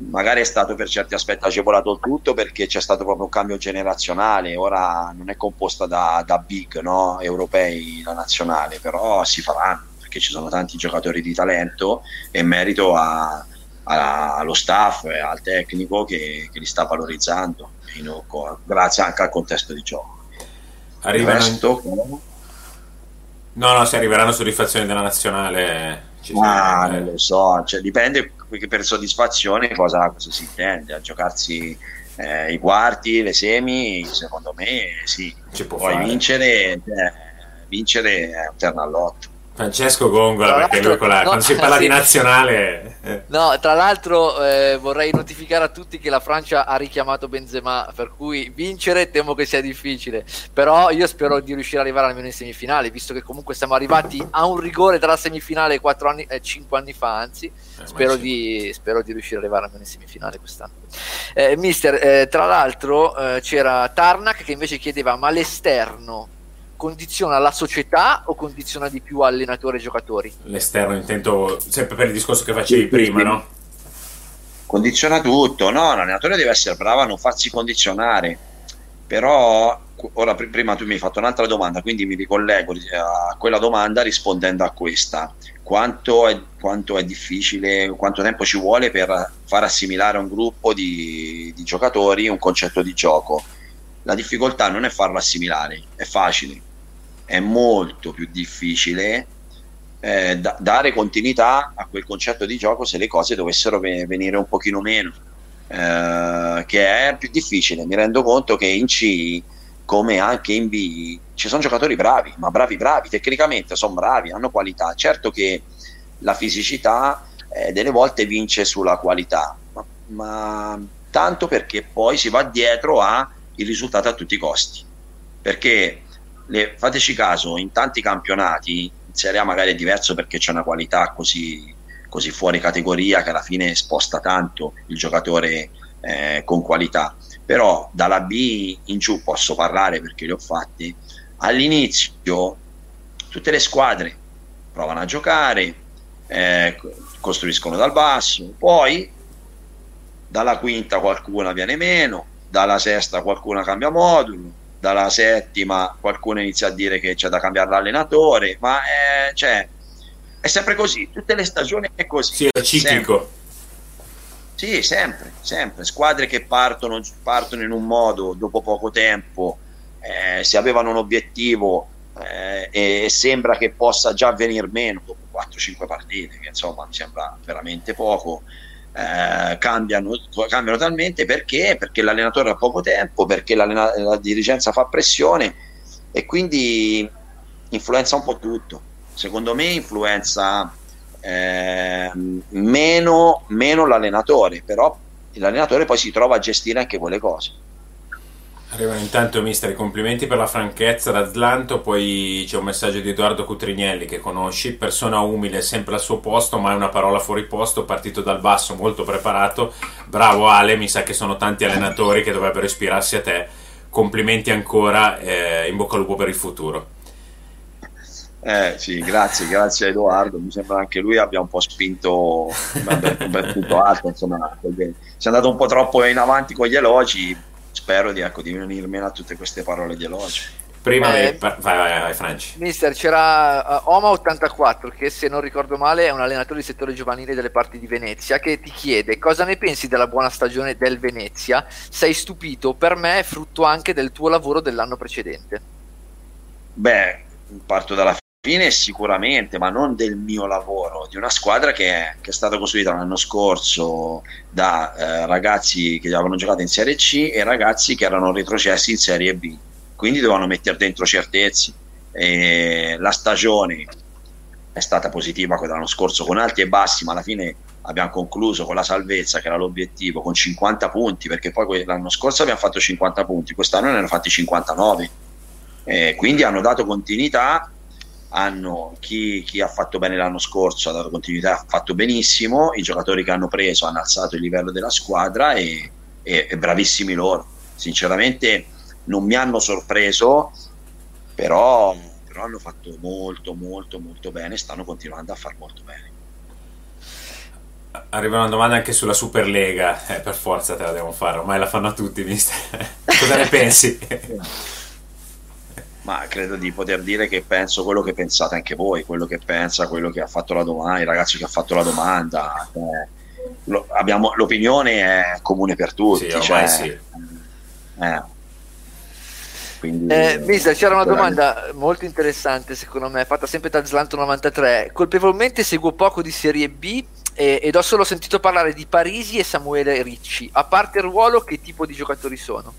Magari è stato per certi aspetti agevolato il tutto, perché c'è stato proprio un cambio generazionale, ora non è composta da, da big, no? Europei la nazionale, però si faranno, perché ci sono tanti giocatori di talento e merito a, a, allo staff e al tecnico che, che li sta valorizzando, in, grazie anche al contesto di gioco. Arrivano... Resto... No, no, se arriveranno soddisfazioni della nazionale... Ah, non lo so, cioè, dipende per soddisfazione cosa, cosa si intende, a giocarsi eh, i quarti, le semi, secondo me sì, ci può poi fare. Vincere, cioè, vincere è un terno all'otto. Francesco gongola perché lui con la, no, quando si parla sì. di nazionale eh. No, tra l'altro eh, vorrei notificare a tutti che la Francia ha richiamato Benzema, per cui vincere temo che sia difficile, però io spero di riuscire ad arrivare almeno in semifinale, visto che comunque siamo arrivati a un rigore dalla semifinale quattro anni, eh, cinque anni fa anzi, eh, spero, di, spero di riuscire ad arrivare almeno in semifinale quest'anno. eh, mister, eh, tra l'altro eh, c'era Tarnac che invece chiedeva: ma l'esterno condiziona la società o condiziona di più allenatore e giocatori? L'esterno, intendo sempre per il discorso che facevi sì, prima, prima, no? Condiziona tutto, no? L'allenatore deve essere bravo a non farsi condizionare, però ora prima tu mi hai fatto un'altra domanda, quindi mi ricollego a quella domanda rispondendo a questa. Quanto è, quanto è difficile, quanto tempo ci vuole per far assimilare a un gruppo di, di giocatori un concetto di gioco? La difficoltà non è farlo assimilare, è facile, è molto più difficile eh, da, dare continuità a quel concetto di gioco se le cose dovessero ve- venire un pochino meno, eh, che è più difficile. Mi rendo conto che in C come anche in B ci sono giocatori bravi, ma bravi bravi, tecnicamente sono bravi, hanno qualità, certo che la fisicità eh, delle volte vince sulla qualità, ma, ma tanto perché poi si va dietro a il risultato a tutti i costi, perché le, fateci caso, in tanti campionati, in Serie A magari è diverso perché c'è una qualità così, così fuori categoria che alla fine sposta tanto il giocatore eh, con qualità, però dalla B in giù posso parlare perché li ho fatti, all'inizio tutte le squadre provano a giocare, eh, costruiscono dal basso, poi dalla quinta qualcuna viene meno, dalla sesta qualcuno cambia modulo, dalla settima qualcuno inizia a dire che c'è da cambiare l'allenatore, ma è, cioè, è sempre così, tutte le stagioni è così. Sì, è ciclico. Sempre. Sì, sempre, sempre. Squadre che partono, partono in un modo, dopo poco tempo, eh, se avevano un obiettivo eh, e sembra che possa già venir meno dopo quattro cinque partite, che insomma mi sembra veramente poco. Eh, cambiano, cambiano talmente perché? Perché l'allenatore ha poco tempo, perché la dirigenza fa pressione e quindi influenza un po' tutto. Secondo me influenza eh, meno, meno l'allenatore, però l'allenatore poi si trova a gestire anche quelle cose. Arrivano intanto, mister, complimenti per la franchezza, l'Atlanto. Poi c'è un messaggio di Edoardo Cutrignelli che conosci, persona umile, sempre al suo posto, ma è una parola fuori posto, partito dal basso, molto preparato, bravo Ale, mi sa che sono tanti allenatori che dovrebbero ispirarsi a te, complimenti ancora, eh, in bocca al lupo per il futuro. Eh sì, grazie, grazie a Edoardo, mi sembra anche lui abbia un po' spinto un bel punto alto, insomma, si è andato un po' troppo in avanti con gli elogi. Spero di, ecco, di venirmene a tutte queste parole di elogio. Prima eh, vai, vai, vai, vai Franci. Mister, c'era uh, Oma ottantaquattro che, se non ricordo male, è un allenatore di settore giovanile delle parti di Venezia, che ti chiede: cosa ne pensi della buona stagione del Venezia? Sei stupito? Per me è frutto anche del tuo lavoro dell'anno precedente. Beh, parto dalla fine sicuramente, ma non del mio lavoro, di una squadra che è, che è stata costruita l'anno scorso da eh, ragazzi che avevano giocato in Serie C e ragazzi che erano retrocessi in Serie B, quindi dovevano mettere dentro certezze. E la stagione è stata positiva quella dell'anno scorso, con alti e bassi, ma alla fine abbiamo concluso con la salvezza, che era l'obiettivo, con cinquanta punti, perché poi l'anno scorso abbiamo fatto cinquanta punti, quest'anno ne hanno fatti cinquantanove, e quindi hanno dato continuità. Hanno, chi, chi ha fatto bene l'anno scorso ha dato continuità, ha fatto benissimo, i giocatori che hanno preso hanno alzato il livello della squadra e, e, e bravissimi loro, sinceramente non mi hanno sorpreso, però, però hanno fatto molto molto molto bene, stanno continuando a far molto bene. Arriva una domanda anche sulla Superlega, eh, per forza te la devo fare, ormai la fanno a tutti, mister. Cosa ne pensi? Ma credo di poter dire che penso quello che pensate anche voi, quello che pensa, quello che ha fatto la domanda, il ragazzo che ha fatto la domanda. Eh, lo, abbiamo, l'opinione è comune per tutti. Sì, ormai cioè, sì. Eh, quindi, eh, Misa, c'era una veramente... domanda molto interessante, secondo me, fatta sempre da Zlanto novantatré. Colpevolmente seguo poco di Serie B e, ed ho solo sentito parlare di Parisi e Samuele Ricci. A parte il ruolo, che tipo di giocatori sono?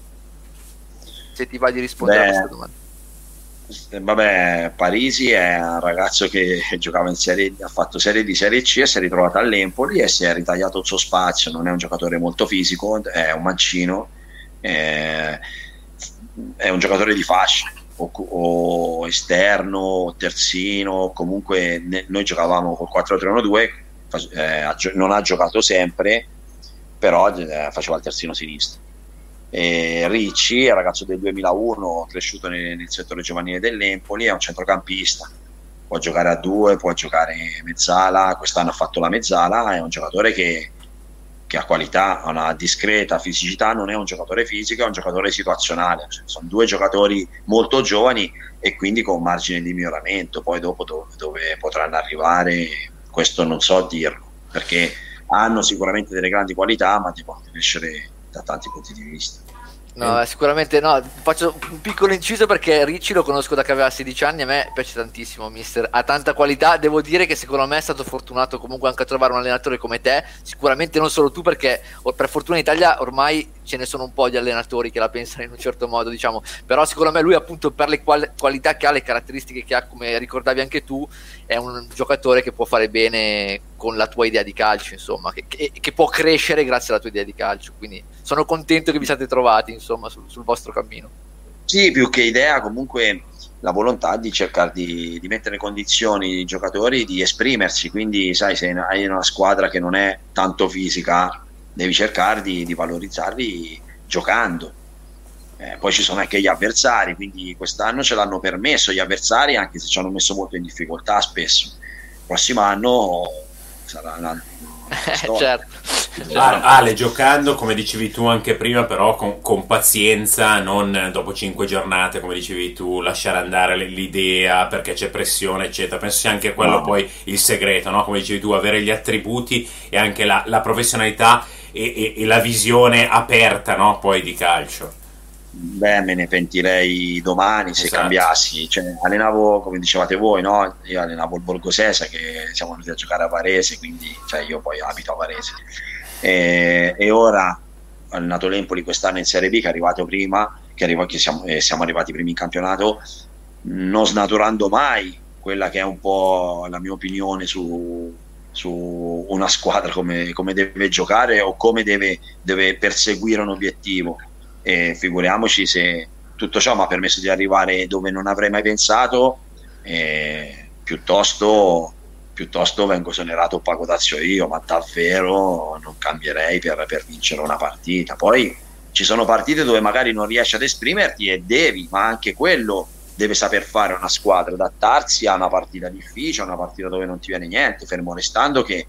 Se ti va di rispondere Beh. a questa domanda. Vabbè, Parisi è un ragazzo che giocava in serie, ha fatto serie di Serie C e si è ritrovato all'Empoli e si è ritagliato il suo spazio, non è un giocatore molto fisico, è un mancino, è, è un giocatore di fascia o, o esterno o terzino, comunque ne, noi giocavamo col quattro tre uno due, eh, non ha giocato sempre, però eh, faceva il terzino sinistro. E Ricci è un ragazzo del duemilauno, cresciuto nel, nel settore giovanile dell'Empoli, è un centrocampista, può giocare a due, può giocare mezzala, quest'anno ha fatto la mezzala, è un giocatore che che ha qualità, ha una discreta fisicità, non è un giocatore fisico, è un giocatore situazionale, cioè, sono due giocatori molto giovani e quindi con margine di miglioramento, poi dopo dove, dove potranno arrivare questo non so dirlo, perché hanno sicuramente delle grandi qualità ma devono crescere da tanti punti di vista. No, sicuramente no, faccio un piccolo inciso perché Ricci lo conosco da che aveva sedici anni, a me piace tantissimo, mister, ha tanta qualità, devo dire che secondo me è stato fortunato comunque anche a trovare un allenatore come te, sicuramente non solo tu, perché per fortuna in Italia ormai ce ne sono un po' di allenatori che la pensano in un certo modo, diciamo, però secondo me lui appunto per le qual- qualità che ha, le caratteristiche che ha, come ricordavi anche tu, è un giocatore che può fare bene con la tua idea di calcio, insomma, che, che, che può crescere grazie alla tua idea di calcio, quindi sono contento che vi siate trovati insomma sul, sul vostro cammino. Sì, più che idea comunque la volontà di cercare di, di mettere in condizioni i giocatori di esprimersi, quindi sai, se hai una squadra che non è tanto fisica devi cercare di, di valorizzarli giocando, eh, poi ci sono anche gli avversari, quindi quest'anno ce l'hanno permesso gli avversari, anche se ci hanno messo molto in difficoltà spesso, il prossimo anno sarà una, una storia. Certo. Ale, giocando come dicevi tu anche prima, però con, con pazienza, non dopo cinque giornate come dicevi tu lasciare andare l'idea perché c'è pressione eccetera, penso sia anche quello no. Poi il segreto, no? Come dicevi tu, avere gli attributi e anche la, la professionalità e, e, e la visione aperta, no? Poi di calcio. Beh, me ne pentirei domani se esatto. cambiassi, cioè, allenavo come dicevate voi, no? Io allenavo il Borgosesia, che siamo andati a giocare a Varese, quindi cioè, io poi abito a Varese e, e ora ho allenato l'Empoli quest'anno in Serie B, che è arrivato prima, che, arrivo, che siamo, eh, siamo arrivati primi in campionato, non snaturando mai quella che è un po' la mia opinione su, su una squadra come, come deve giocare o come deve, deve perseguire un obiettivo. E figuriamoci se tutto ciò mi ha permesso di arrivare dove non avrei mai pensato, e piuttosto, piuttosto vengo esonerato o pago dazio io, ma davvero non cambierei per, per vincere una partita. Poi ci sono partite dove magari non riesci ad esprimerti e devi, ma anche quello deve saper fare una squadra, adattarsi a una partita difficile, a una partita dove non ti viene niente, fermo restando che,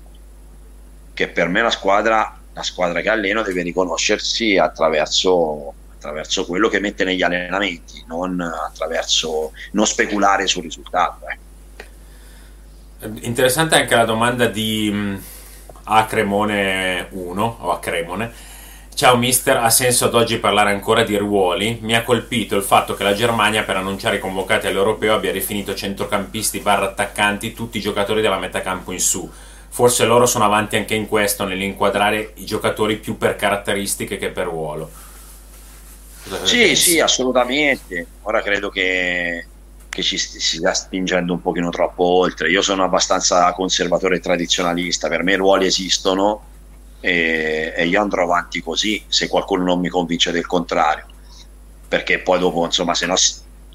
che per me la squadra la squadra che alleno deve riconoscersi attraverso, attraverso quello che mette negli allenamenti, non attraverso non speculare sul risultato. Eh. Interessante anche la domanda di a Cremone uno o a Cremone. Ciao mister, ha senso ad oggi parlare ancora di ruoli? Mi ha colpito il fatto che la Germania per annunciare i convocati all'Europeo abbia definito centrocampisti barra attaccanti tutti i giocatori dalla metà campo in su. Forse loro sono avanti anche in questo, nell'inquadrare i giocatori più per caratteristiche che per ruolo. Sì, pensi? Sì, assolutamente. Ora credo che, che ci st- si stia spingendo un pochino troppo oltre. Io sono abbastanza conservatore e tradizionalista, per me i ruoli esistono e, e io andrò avanti così se qualcuno non mi convince del contrario. Perché poi dopo, insomma, se no,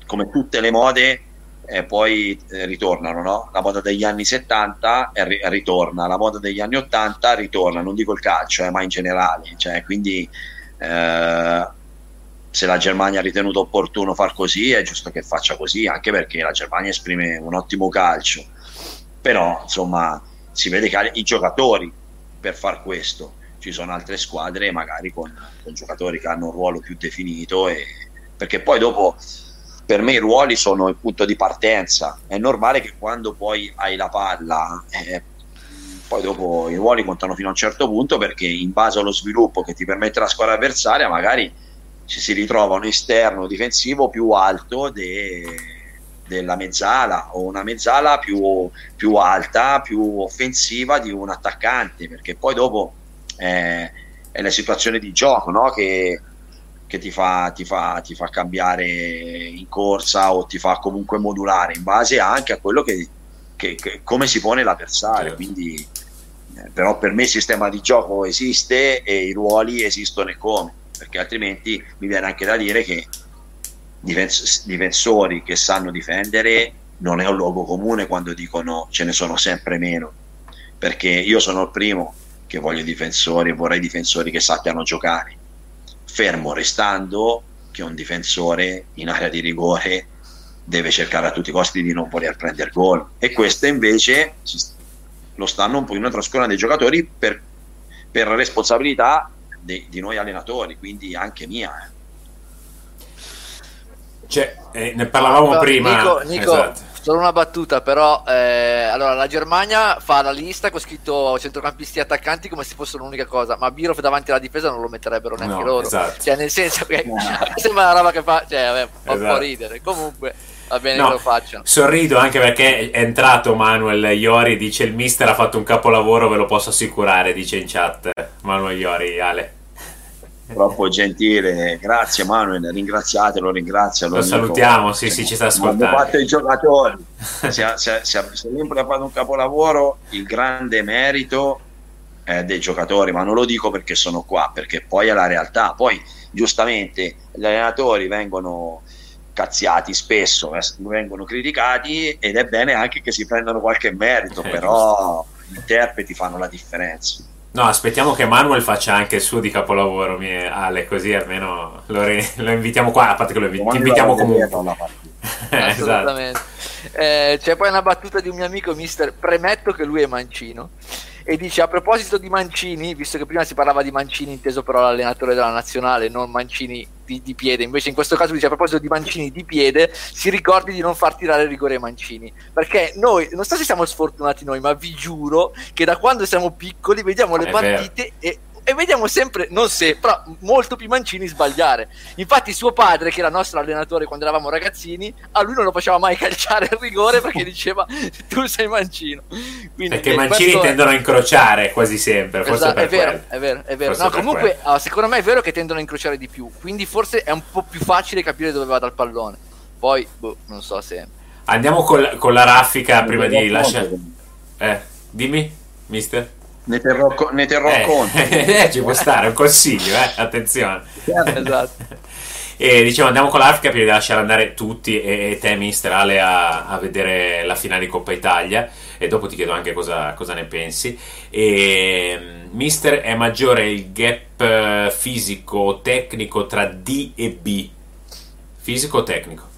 come tutte le mode... E poi ritornano, no? La moda degli anni settanta ritorna, la moda degli anni ottanta ritorna, non dico il calcio, eh, ma in generale, cioè, quindi eh, se la Germania ha ritenuto opportuno far così è giusto che faccia così, anche perché la Germania esprime un ottimo calcio, però insomma si vede che ha i giocatori per far questo. Ci sono altre squadre magari con, con giocatori che hanno un ruolo più definito e, perché poi dopo per me i ruoli sono il punto di partenza, è normale che quando poi hai la palla eh, poi dopo i ruoli contano fino a un certo punto, perché in base allo sviluppo che ti permette la squadra avversaria magari ci si ritrova un esterno difensivo più alto de, della mezzala o una mezzala più, più alta, più offensiva di un attaccante, perché poi dopo eh, è la situazione di gioco, no? che che ti fa, ti, fa, ti fa cambiare in corsa o ti fa comunque modulare in base anche a quello che, che, che come si pone l'avversario, certo. Quindi eh, però per me il sistema di gioco esiste e i ruoli esistono e come, perché altrimenti mi viene anche da dire che difens- difensori che sanno difendere non è un luogo comune quando dicono ce ne sono sempre meno, perché io sono il primo che voglio difensori e vorrei difensori che sappiano giocare, fermo restando che un difensore in area di rigore deve cercare a tutti i costi di non voler prendere gol, e questo invece lo stanno un pochino trascurando i giocatori per, per responsabilità di, di noi allenatori, quindi anche mia. Cioè, eh, ne parlavamo allora, prima. Nico, Nico esatto. Solo una battuta, però eh, allora la Germania fa la lista con scritto centrocampisti e attaccanti come se fossero un'unica cosa, ma Birov davanti alla difesa non lo metterebbero neanche no, loro. Esatto. Cioè, nel senso che no. sembra una roba che fa, cioè, vabbè, fa esatto. un po' ridere. Comunque. Va bene, no, che lo facciano. Sorrido anche perché è entrato Emanuel Iori, dice il mister ha fatto un capolavoro, ve lo posso assicurare, dice in chat Emanuel Iori. Ale, troppo gentile, grazie Emanuel, ringraziatelo, ringraziatelo, lo salutiamo, sì sì, ci sta ascoltando. Abbiamo fatto i giocatori, se, se, se, se l'Empoli ha fatto un capolavoro, il grande merito è dei giocatori, ma non lo dico perché sono qua, perché poi è la realtà. Poi giustamente gli allenatori vengono cazziati spesso, vengono criticati, ed è bene anche che si prendano qualche merito, eh, però giusto. Gli interpreti fanno la differenza. No, aspettiamo che Manuel faccia anche il suo di capolavoro, mie, Ale, così almeno lo, re, lo invitiamo qua, a parte che lo invit- invitiamo comunque. Assolutamente. Esatto. Eh, c'è poi una battuta di un mio amico, mister, premetto che lui è mancino, e dice a proposito di Mancini, visto che prima si parlava di Mancini inteso però l'allenatore della nazionale, non Mancini di, di piede, invece in questo caso dice a proposito di Mancini di piede, si ricordi di non far tirare il rigore Mancini, perché noi, non so se siamo sfortunati noi, ma vi giuro che da quando siamo piccoli vediamo le È partite vero. e E vediamo sempre, non se, però molto più Mancini sbagliare. Infatti suo padre, che era nostro allenatore quando eravamo ragazzini, a lui non lo faceva mai calciare il rigore perché diceva tu sei Mancino. Quindi, perché i Mancini questo... tendono a incrociare quasi sempre, forse esatto, per è vero, quello. È vero, è vero. No, comunque quello. Secondo me è vero che tendono a incrociare di più, quindi forse è un po' più facile capire dove va dal pallone. Poi, boh, non so se... Andiamo col, con la raffica non prima di lasciare... Eh, dimmi, mister? Ne terrò, co- ne terrò eh, conto eh, ci può stare, un consiglio, eh? Attenzione, esatto. E diciamo andiamo con l'Africa prima di lasciare andare tutti e, e te mister Ale a, a vedere la finale di Coppa Italia, e dopo ti chiedo anche cosa, cosa ne pensi. E, mister, è maggiore il gap fisico o tecnico tra D e B? Fisico o tecnico?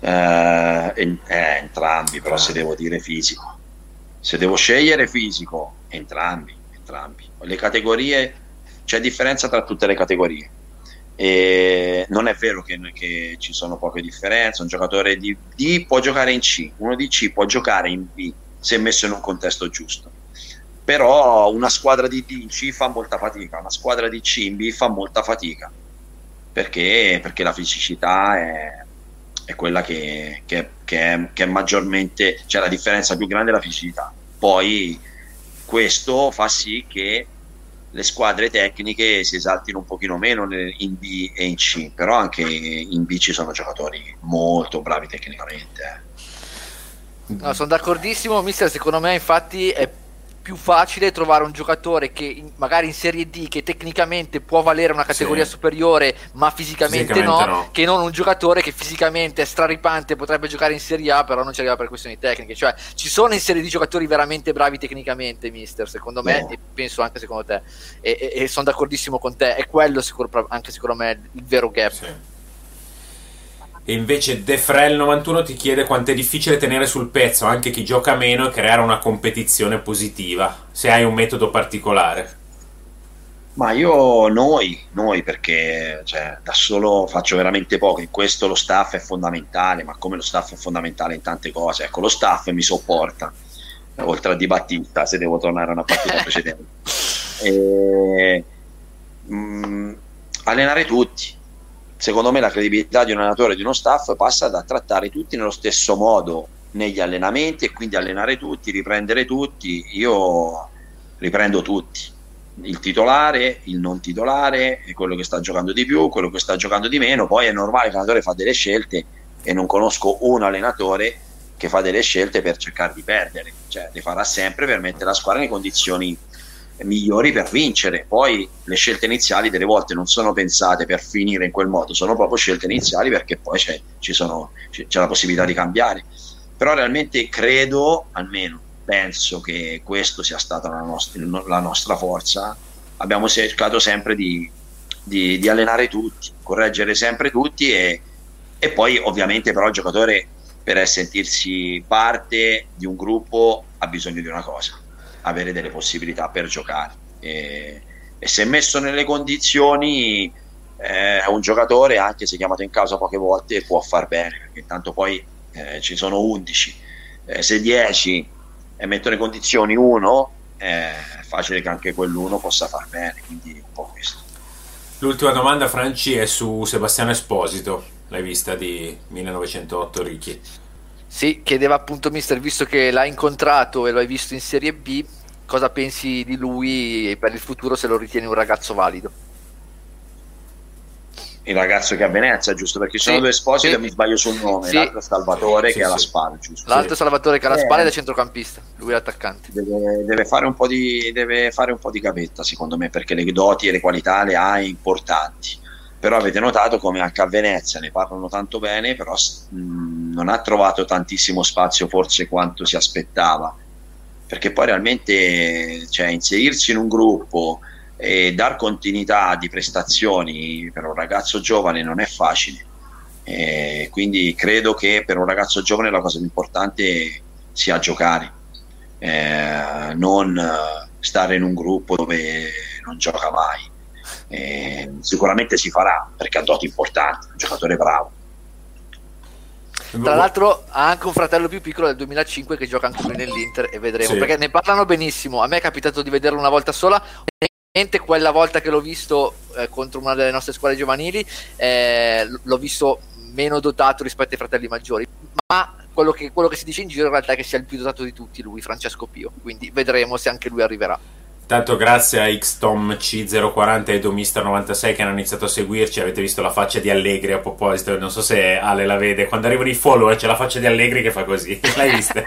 Eh, eh, entrambi, però ah. se devo dire fisico. Se devo scegliere fisico, entrambi, entrambi. Le categorie, c'è differenza tra tutte le categorie. E non è vero che, che ci sono poche differenze. Un giocatore di D può giocare in C, uno di C può giocare in B se messo in un contesto giusto. Però una squadra di D in C fa molta fatica, una squadra di C in B fa molta fatica. Perché? Perché la fisicità è... è quella che, che, che, è, che è maggiormente, c'è cioè la differenza più grande è la fisicità. Poi questo fa sì che le squadre tecniche si esaltino un pochino meno in B e in C, però anche in B ci sono giocatori molto bravi tecnicamente. No, sono d'accordissimo, mister, secondo me infatti è più facile trovare un giocatore che in, magari in Serie D che tecnicamente può valere una categoria sì. superiore ma fisicamente, fisicamente no, no, che non un giocatore che fisicamente è straripante, potrebbe giocare in Serie A però non ci arriva per questioni tecniche. Cioè ci sono in Serie D giocatori veramente bravi tecnicamente, mister, secondo me no. e penso anche secondo te, e, e, e sono d'accordissimo con te, è quello sicuro, anche secondo me il vero gap. Sì. E invece De Frel novantuno ti chiede quanto è difficile tenere sul pezzo anche chi gioca meno e creare una competizione positiva, se hai un metodo particolare. Ma io noi, noi perché cioè, da solo faccio veramente poco, in questo lo staff è fondamentale, ma come lo staff è fondamentale in tante cose, ecco lo staff mi sopporta, oltre a Di Battista se devo tornare a una partita precedente. E, mh, allenare tutti. Secondo me la credibilità di un allenatore e di uno staff passa da trattare tutti nello stesso modo negli allenamenti, e quindi allenare tutti, riprendere tutti. Io riprendo tutti, il titolare, il non titolare, quello che sta giocando di più, quello che sta giocando di meno. Poi è normale che l'allenatore fa delle scelte, e non conosco un allenatore che fa delle scelte per cercare di perdere, cioè le farà sempre per mettere la squadra in condizioni migliori per vincere. Poi le scelte iniziali delle volte non sono pensate per finire in quel modo, sono proprio scelte iniziali perché poi c'è, ci sono, c'è, c'è la possibilità di cambiare. Però realmente credo, almeno penso, che questo sia stata la nostra, la nostra forza. Abbiamo cercato sempre di, di, di allenare tutti, correggere sempre tutti, e, e poi ovviamente però il giocatore per sentirsi parte di un gruppo ha bisogno di una cosa, avere delle possibilità per giocare, e, e se messo nelle condizioni eh, un giocatore, anche se chiamato in causa poche volte, può far bene, perché tanto poi eh, ci sono undici, eh, se dieci e mettono in condizioni uno, è facile che anche quell'uno possa far bene, quindi un po' questo. L'ultima domanda, Franci, è su Sebastiano Esposito, l'hai vista di millenovecentootto, Ricchi? Sì, chiedeva appunto mister, visto che l'hai incontrato e lo hai visto in Serie B, cosa pensi di lui per il futuro, se lo ritieni un ragazzo valido? Il ragazzo che è a Venezia, giusto? Perché sono sì, due Esposito, sì. Mi sbaglio sul nome, sì. L'altro è Salvatore, sì, che sì, è alla spalla, giusto? L'altro è Salvatore che è alla spalla, eh, ed è centrocampista, lui è attaccante. Deve, deve, fare un po' di, deve fare un po' di gavetta, secondo me, perché le doti e le qualità le ha importanti. Però avete notato come anche a Venezia ne parlano tanto bene, però mh, non ha trovato tantissimo spazio forse quanto si aspettava, perché poi realmente, cioè, inserirsi in un gruppo e dar continuità di prestazioni per un ragazzo giovane non è facile, e quindi credo che per un ragazzo giovane la cosa più importante sia giocare, eh, non stare in un gruppo dove non gioca mai. Eh, sicuramente si farà, perché ha doti importanti, un giocatore bravo. Tra l'altro ha anche un fratello più piccolo del duemilacinque che gioca anche lui nell'Inter, e vedremo, sì, perché ne parlano benissimo. A me è capitato di vederlo una volta sola, ovviamente quella volta che l'ho visto eh, contro una delle nostre squadre giovanili, eh, l'ho visto meno dotato rispetto ai fratelli maggiori, ma quello che, quello che si dice in giro in realtà è che sia il più dotato di tutti lui, Francesco Pio, quindi vedremo se anche lui arriverà. Tanto grazie a X Tom C zero quaranta e Domister novantasei che hanno iniziato a seguirci. Avete visto la faccia di Allegri a proposito? Non so se Ale la vede. Quando arrivano i follower c'è la faccia di Allegri che fa così. L'hai vista?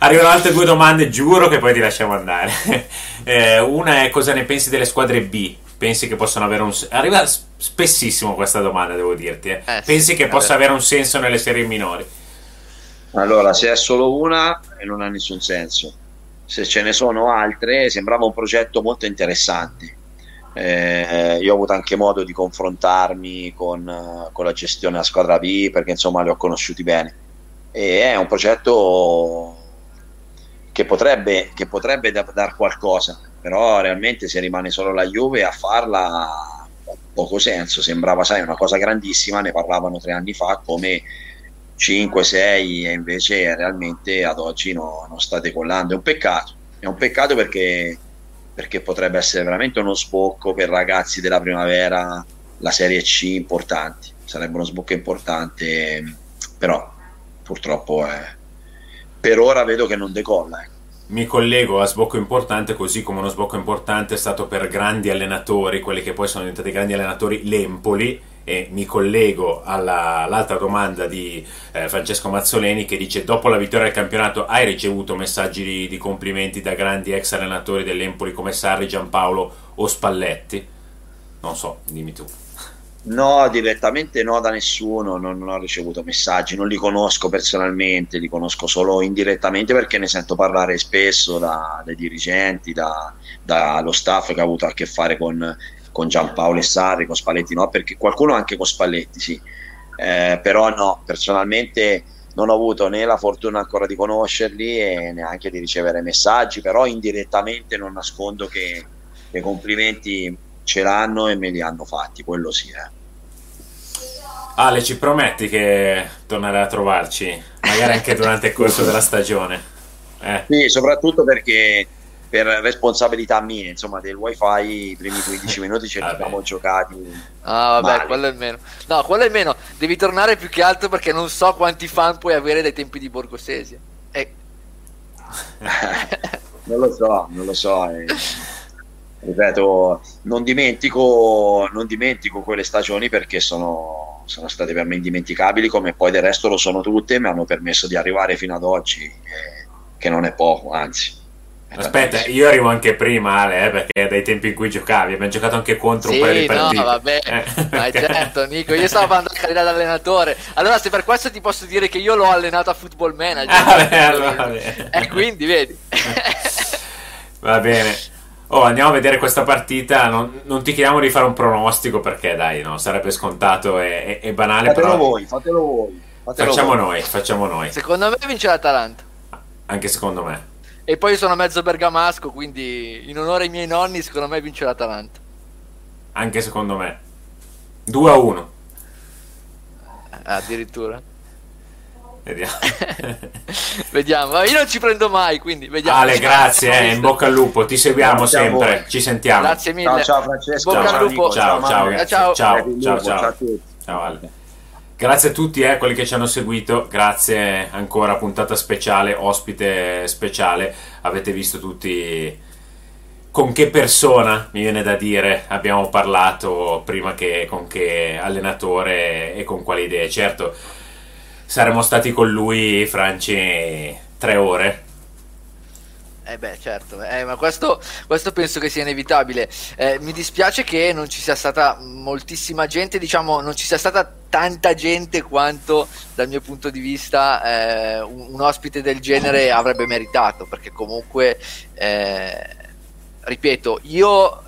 Arrivano altre due domande, giuro che poi ti lasciamo andare. Eh, una è: cosa ne pensi delle squadre B? Pensi che possano avere un... Arriva spessissimo questa domanda, devo dirti. Eh. Eh, pensi sì, che possa avere un senso nelle serie minori? Allora, se è solo una, non ha nessun senso. Se ce ne sono altre, sembrava un progetto molto interessante. Eh, io ho avuto anche modo di confrontarmi con, con la gestione della squadra B, perché insomma li ho conosciuti bene, e è un progetto che potrebbe, che potrebbe da, dar qualcosa, però realmente se rimane solo la Juve a farla ha poco senso. Sembrava, sai, una cosa grandissima, ne parlavano tre anni fa come cinque sei, e invece realmente ad oggi no, non sta decollando. È un peccato, è un peccato perché, perché potrebbe essere veramente uno sbocco per ragazzi della primavera, la Serie C importanti, sarebbe uno sbocco importante, però purtroppo eh, per ora vedo che non decolla. Eh. Mi collego a sbocco importante, così come uno sbocco importante è stato per grandi allenatori, quelli che poi sono diventati grandi allenatori, l'Empoli. E mi collego alla, all'altra domanda di eh, Francesco Mazzolini, che dice: dopo la vittoria del campionato hai ricevuto messaggi di, di complimenti da grandi ex allenatori dell'Empoli come Sarri, Giampaolo o Spalletti? Non so, dimmi tu. No, direttamente no, da nessuno, non, non ho ricevuto messaggi, non li conosco personalmente, li conosco solo indirettamente perché ne sento parlare spesso da, dai dirigenti, da, dallo staff che ha avuto a che fare con con Giampaolo e Sarri, con Spalletti no, perché qualcuno anche con Spalletti sì, eh, però no, personalmente non ho avuto né la fortuna ancora di conoscerli e neanche di ricevere messaggi, però indirettamente non nascondo che i complimenti ce l'hanno e me li hanno fatti, quello sì. eh. Ale, ci prometti che tornerai a trovarci magari anche durante il corso della stagione? eh. Sì, soprattutto perché per responsabilità mia, insomma, del wifi i primi quindici minuti ce li abbiamo giocati. Ah vabbè, male. quello è meno. No, quello è meno. Devi tornare più che altro perché non so quanti fan puoi avere dai tempi di Borgosesia. E... non lo so, non lo so. Eh. Ripeto, non dimentico, non dimentico quelle stagioni perché sono, sono state per me indimenticabili, come poi del resto lo sono tutte, mi hanno permesso di arrivare fino ad oggi, eh, che non è poco, anzi. Aspetta, io arrivo anche prima, Ale, eh, perché dai tempi in cui giocavi abbiamo giocato anche contro sì, un paio di partite. Sì, no, vabbè, eh, ma certo, Nico, io stavo andando a carriera da allenatore. Allora, se per questo ti posso dire che io l'ho allenato a Football Manager. Ah, vabbè, allora, vabbè. E quindi, vedi. Va bene. Oh, andiamo a vedere questa partita. Non, non ti chiediamo di fare un pronostico perché, dai, no, sarebbe scontato e, e, e banale. Fatelo però... voi, fatelo voi. Fatelo facciamo voi. noi, facciamo noi. Secondo me vince l'Atalanta. Anche secondo me. E poi sono mezzo bergamasco, quindi in onore ai miei nonni secondo me vince l'Atalanta. Anche secondo me due a uno addirittura. Vediamo. Vediamo, io non ci prendo mai, quindi vediamo. Ale, grazie, eh, in bocca al lupo, ti seguiamo sempre, ci sentiamo. Grazie mille. Ciao, ciao Francesco. Bocca ciao, al lupo. Ciao, ciao, ciao, ciao, ciao, ciao, ciao a tutti. Ciao Ale. Grazie a tutti eh, quelli che ci hanno seguito, grazie ancora, puntata speciale, ospite speciale, avete visto tutti con che persona, mi viene da dire, abbiamo parlato prima, che con che allenatore e con quali idee. Certo, saremmo stati con lui, Franci, tre ore. Eh beh, certo, eh, ma questo, questo penso che sia inevitabile. Eh, mi dispiace che non ci sia stata moltissima gente, diciamo, non ci sia stata tanta gente quanto, dal mio punto di vista, eh, un, un ospite del genere avrebbe meritato, perché comunque, eh, ripeto, io...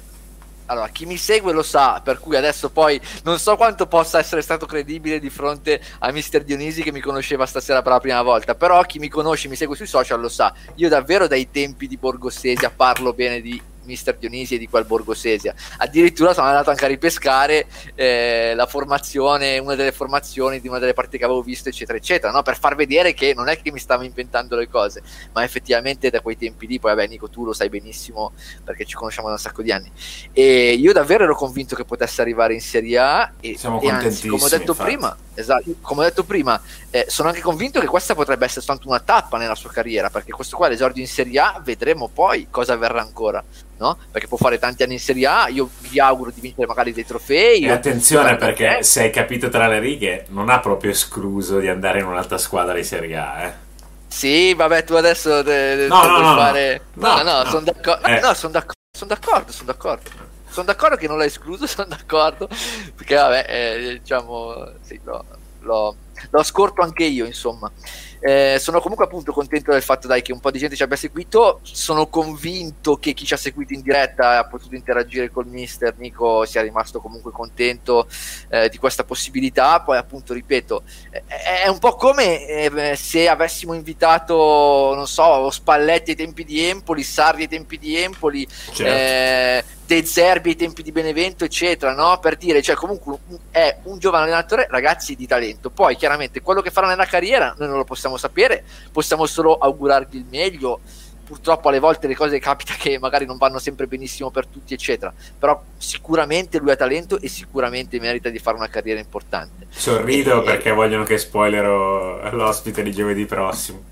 Allora, chi mi segue lo sa, per cui adesso poi non so quanto possa essere stato credibile di fronte a mister Dionisi, che mi conosceva stasera per la prima volta, però chi mi conosce, mi segue sui social lo sa, io davvero dai tempi di Borgosesia parlo bene di mister Dionisi e di quel Borgosesia, addirittura sono andato anche a ripescare eh, la formazione, una delle formazioni di una delle partite che avevo visto, eccetera eccetera, no? Per far vedere che non è che mi stavo inventando le cose, ma effettivamente da quei tempi lì, poi vabbè Nico tu lo sai benissimo perché ci conosciamo da un sacco di anni, e io davvero ero convinto che potesse arrivare in Serie A e, siamo e anzi, come ho detto infatti. prima esatto, come ho detto prima eh, sono anche convinto che questa potrebbe essere soltanto una tappa nella sua carriera, perché questo qua, l'esordio in Serie A, vedremo poi cosa avverrà ancora, no? Perché può fare tanti anni in Serie A, io vi auguro di vincere magari dei trofei. E attenzione, perché, perché se hai capito tra le righe, non ha proprio escluso di andare in un'altra squadra di Serie A, eh. Sì, vabbè, tu adesso te, no, te no, puoi no, fare no, no, no, no. sono d'accordo eh. no, no, sono d'accordo, sono d'accordo, sono d'accordo. Sono d'accordo che non l'ha escluso, sono d'accordo, perché vabbè, eh, diciamo, sì, no, l'ho l'ho scorto anche io, insomma. Eh, sono comunque appunto contento del fatto, dai, che un po' di gente ci abbia seguito. Sono convinto che chi ci ha seguito in diretta e ha potuto interagire col mister Nico sia rimasto comunque contento eh, di questa possibilità. Poi appunto ripeto, è un po' come eh, se avessimo invitato, non so, Spalletti ai tempi di Empoli, Sarri ai tempi di Empoli, certo. eh, De Zerbi ai tempi di Benevento, eccetera, no? Per dire, cioè comunque è un giovane allenatore, ragazzi, di talento. Poi chiaramente quello che farà nella carriera noi non lo possiamo sapere, possiamo solo augurargli il meglio. Purtroppo alle volte le cose capita che magari non vanno sempre benissimo per tutti, eccetera, però sicuramente lui ha talento e sicuramente merita di fare una carriera importante. Sorrido e... perché vogliono che spoilero l'ospite di giovedì prossimo.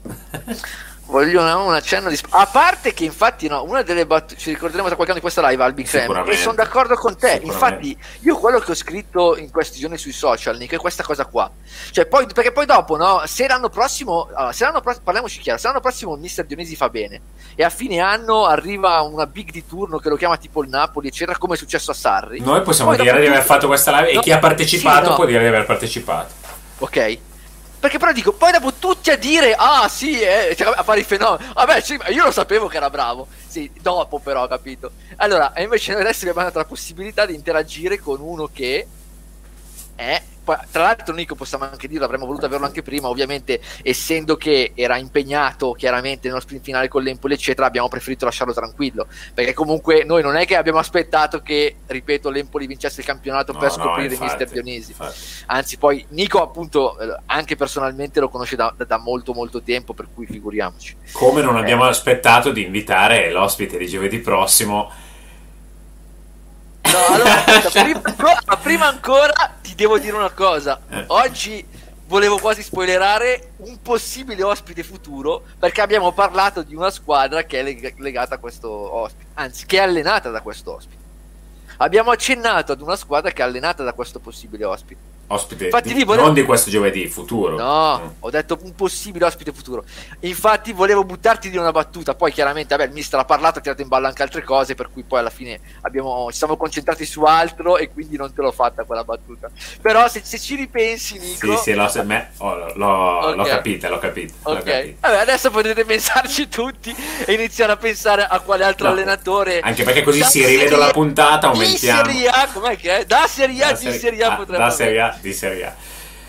Voglio un, un accenno di... A parte che infatti no, una delle battute... Ci ricorderemo tra qualche anno di questa live, Albi Creme. E sono d'accordo con te. Infatti io quello che ho scritto in questi giorni sui social, Nick, è questa cosa qua. Cioè poi... Perché poi dopo, no? Se l'anno prossimo... Allora, se l'anno pro... Parliamoci chiaro. Se l'anno prossimo il mister Dionisi fa bene e a fine anno arriva una big di turno che lo chiama tipo il Napoli, eccetera, come è successo a Sarri, noi possiamo poi dire dopo... di aver fatto questa live, no, e chi ha partecipato sì, no. può dire di aver partecipato. Ok. Perché però dico, poi dopo tutti a dire ah sì, eh, a fare i fenomeni, vabbè sì, io lo sapevo che era bravo, sì, dopo però, capito? Allora, e invece noi adesso abbiamo dato la possibilità di interagire con uno che è, tra l'altro Nico possiamo anche dirlo, avremmo voluto averlo anche prima, ovviamente essendo che era impegnato chiaramente nello sprint finale con l'Empoli, eccetera, abbiamo preferito lasciarlo tranquillo, perché comunque noi non è che abbiamo aspettato che, ripeto, l'Empoli vincesse il campionato no, per scoprire no, infatti, mister Dionisi infatti. Anzi poi Nico appunto anche personalmente lo conosce da, da molto molto tempo, per cui figuriamoci come non eh. abbiamo aspettato di invitare l'ospite di giovedì prossimo. No, allora, prima, ancora, prima ancora ti devo dire una cosa. Oggi volevo quasi spoilerare un possibile ospite futuro, perché abbiamo parlato di una squadra che è legata a questo ospite, anzi che è allenata da questo ospite. Abbiamo accennato ad una squadra che è allenata da questo possibile ospite. Ospite infatti, di, volevo... non di questo giovedì, futuro. No, mm. ho detto un possibile ospite futuro. Infatti volevo buttarti di una battuta, poi chiaramente vabbè, il mister ha parlato, ha tirato in ballo anche altre cose, per cui poi alla fine abbiamo, ci siamo concentrati su altro e quindi non te l'ho fatta quella battuta. Però se, se ci ripensi, Nico... Sì, sì, lo, se me, oh, l'ho, okay. l'ho capita, l'ho capita. Okay. capita. Vabbè, adesso potete pensarci tutti e iniziare a pensare a quale altro no. allenatore... Anche perché così da si rivede la puntata, aumentiamo. Da Serie A, com'è che è? Da Serie A, da di Serie A, A potrebbe da Serie A. di Serie A.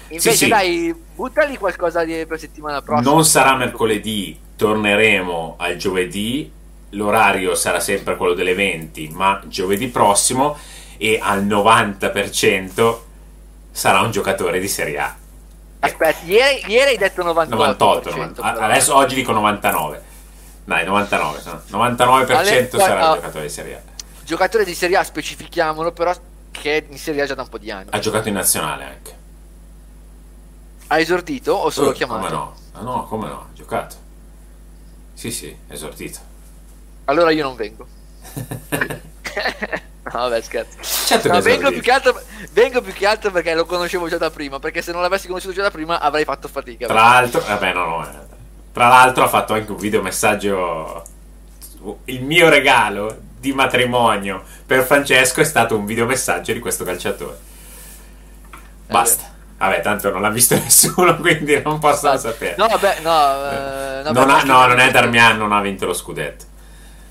Invece sì, sì. dai, buttali qualcosa di, per settimana prossima. Non sarà mercoledì, torneremo al giovedì, l'orario sarà sempre quello delle venti, ma giovedì prossimo, e al novanta per cento sarà un giocatore di Serie A. Aspetta, ieri, ieri hai detto novantotto, novantotto, novantotto, adesso oggi dico novantanove. Dai, novantanove, novantanove per cento Alessio, sarà no. giocatore di Serie A. Giocatore di Serie A, specifichiamolo, però che è in Serie A già da un po' di anni. Ha giocato in nazionale anche. Ha esordito o solo oh, chiamato? Come no? Ah, no, come no, ha giocato. Sì, sì, esordito. Allora io non vengo. No, vabbè, scherzo. Certo, no, vengo, più che altro, vengo più che altro perché lo conoscevo già da prima, perché se non l'avessi conosciuto già da prima avrei fatto fatica. Tra l'altro, vabbè, no, no, eh. Tra l'altro ha fatto anche un videomessaggio. Il mio regalo di matrimonio per Francesco è stato un videomessaggio di questo calciatore. Basta. Vabbè, tanto non l'ha visto nessuno, quindi non posso sapere. No, vabbè, no, eh, no, non, ha, no non è Darmian, non ha vinto lo scudetto.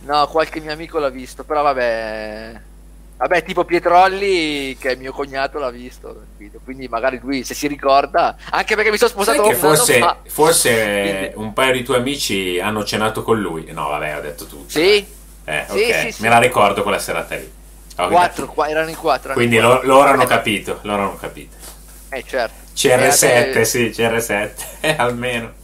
No, qualche mio amico l'ha visto, però vabbè. Vabbè, tipo Pietrolli, che è mio cognato, l'ha visto, quindi magari lui se si ricorda, anche perché mi sono sposato con un forse, anno fa. Forse un paio di tuoi amici hanno cenato con lui. No, vabbè, ho detto tutto. Sì? Eh, sì, ok, sì, sì. Me la ricordo quella serata lì. Quattro, qua, erano in quattro. Erano quindi in quattro. Loro, loro hanno capito, loro hanno capito. Eh, certo. C R sette, eh, sì, C R sette, eh, almeno.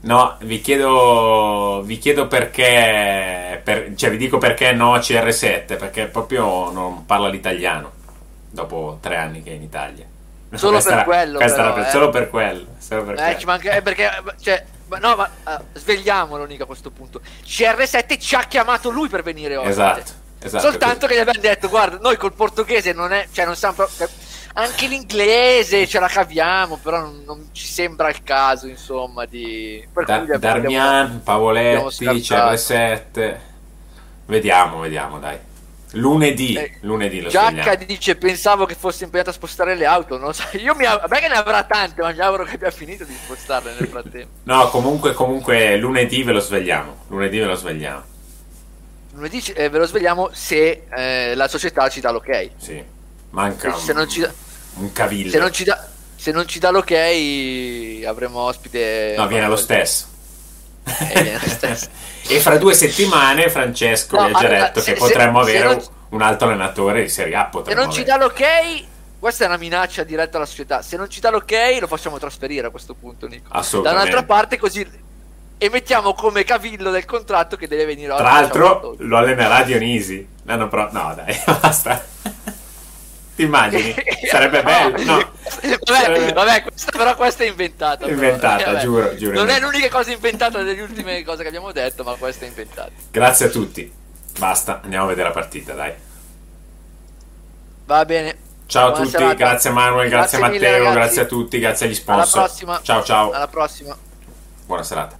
No, vi chiedo vi chiedo perché per, cioè vi dico perché no C R sette, perché proprio non parla l'italiano dopo tre anni che è in Italia. Solo questa per era, quello però, era, eh. Solo per quello, solo per eh, quello. Ci manca, eh, perché cioè, no, ma uh, svegliamolo Nick a questo punto. C R sette ci ha chiamato lui per venire oggi. Esatto, esatto. Soltanto così. Che gli abbiamo detto "Guarda, noi col portoghese non è, cioè non siamo proprio, anche l'inglese ce la caviamo, però non, non ci sembra il caso, insomma, di per da, cui Darmian, Pavoletti, C R sette. Vediamo, vediamo, dai. Lunedì, eh, lunedì lo Giacca svegliamo. Dice "Pensavo che fosse impegnato a spostare le auto", non so. Io mi av- beh che ne avrà tante, ma mi auguro che abbia finito di spostarle nel frattempo. No, comunque comunque lunedì ve lo svegliamo. Lunedì ve lo svegliamo. Lunedì eh, ve lo svegliamo se eh, la società ci dà l'ok. Sì. Manca se non ci da, un cavillo. Se non ci da, se non ci dà l'ok, avremo ospite. No, viene lo stesso. Eh, viene lo stesso. E fra due settimane Francesco no, mi ha già detto se, che se, potremmo se, avere se non, un altro allenatore di Serie A. Se non avere. Ci dà l'ok, questa è una minaccia diretta alla società. Se non ci dà l'ok, lo facciamo trasferire a questo punto, Nico. Assolutamente. Da un'altra parte, così. E mettiamo come cavillo del contratto che deve venire oggi. Tra l'altro, lo allenerà Dionisi. No, pro- no dai, basta. Ti immagini? Sarebbe bello, no? no. Vabbè, vabbè questa, però questa è inventata. Inventata, vabbè. giuro, giuro. Non è l'unica cosa inventata delle ultime cose che abbiamo detto, ma questa è inventata. Grazie a tutti. Basta, andiamo a vedere la partita, dai. Va bene. Ciao Buona a tutti, serata. Grazie Manuel, grazie, grazie Matteo, mille, grazie a tutti, grazie agli sponsor. Alla prossima. Ciao, ciao. Alla prossima. Buona serata.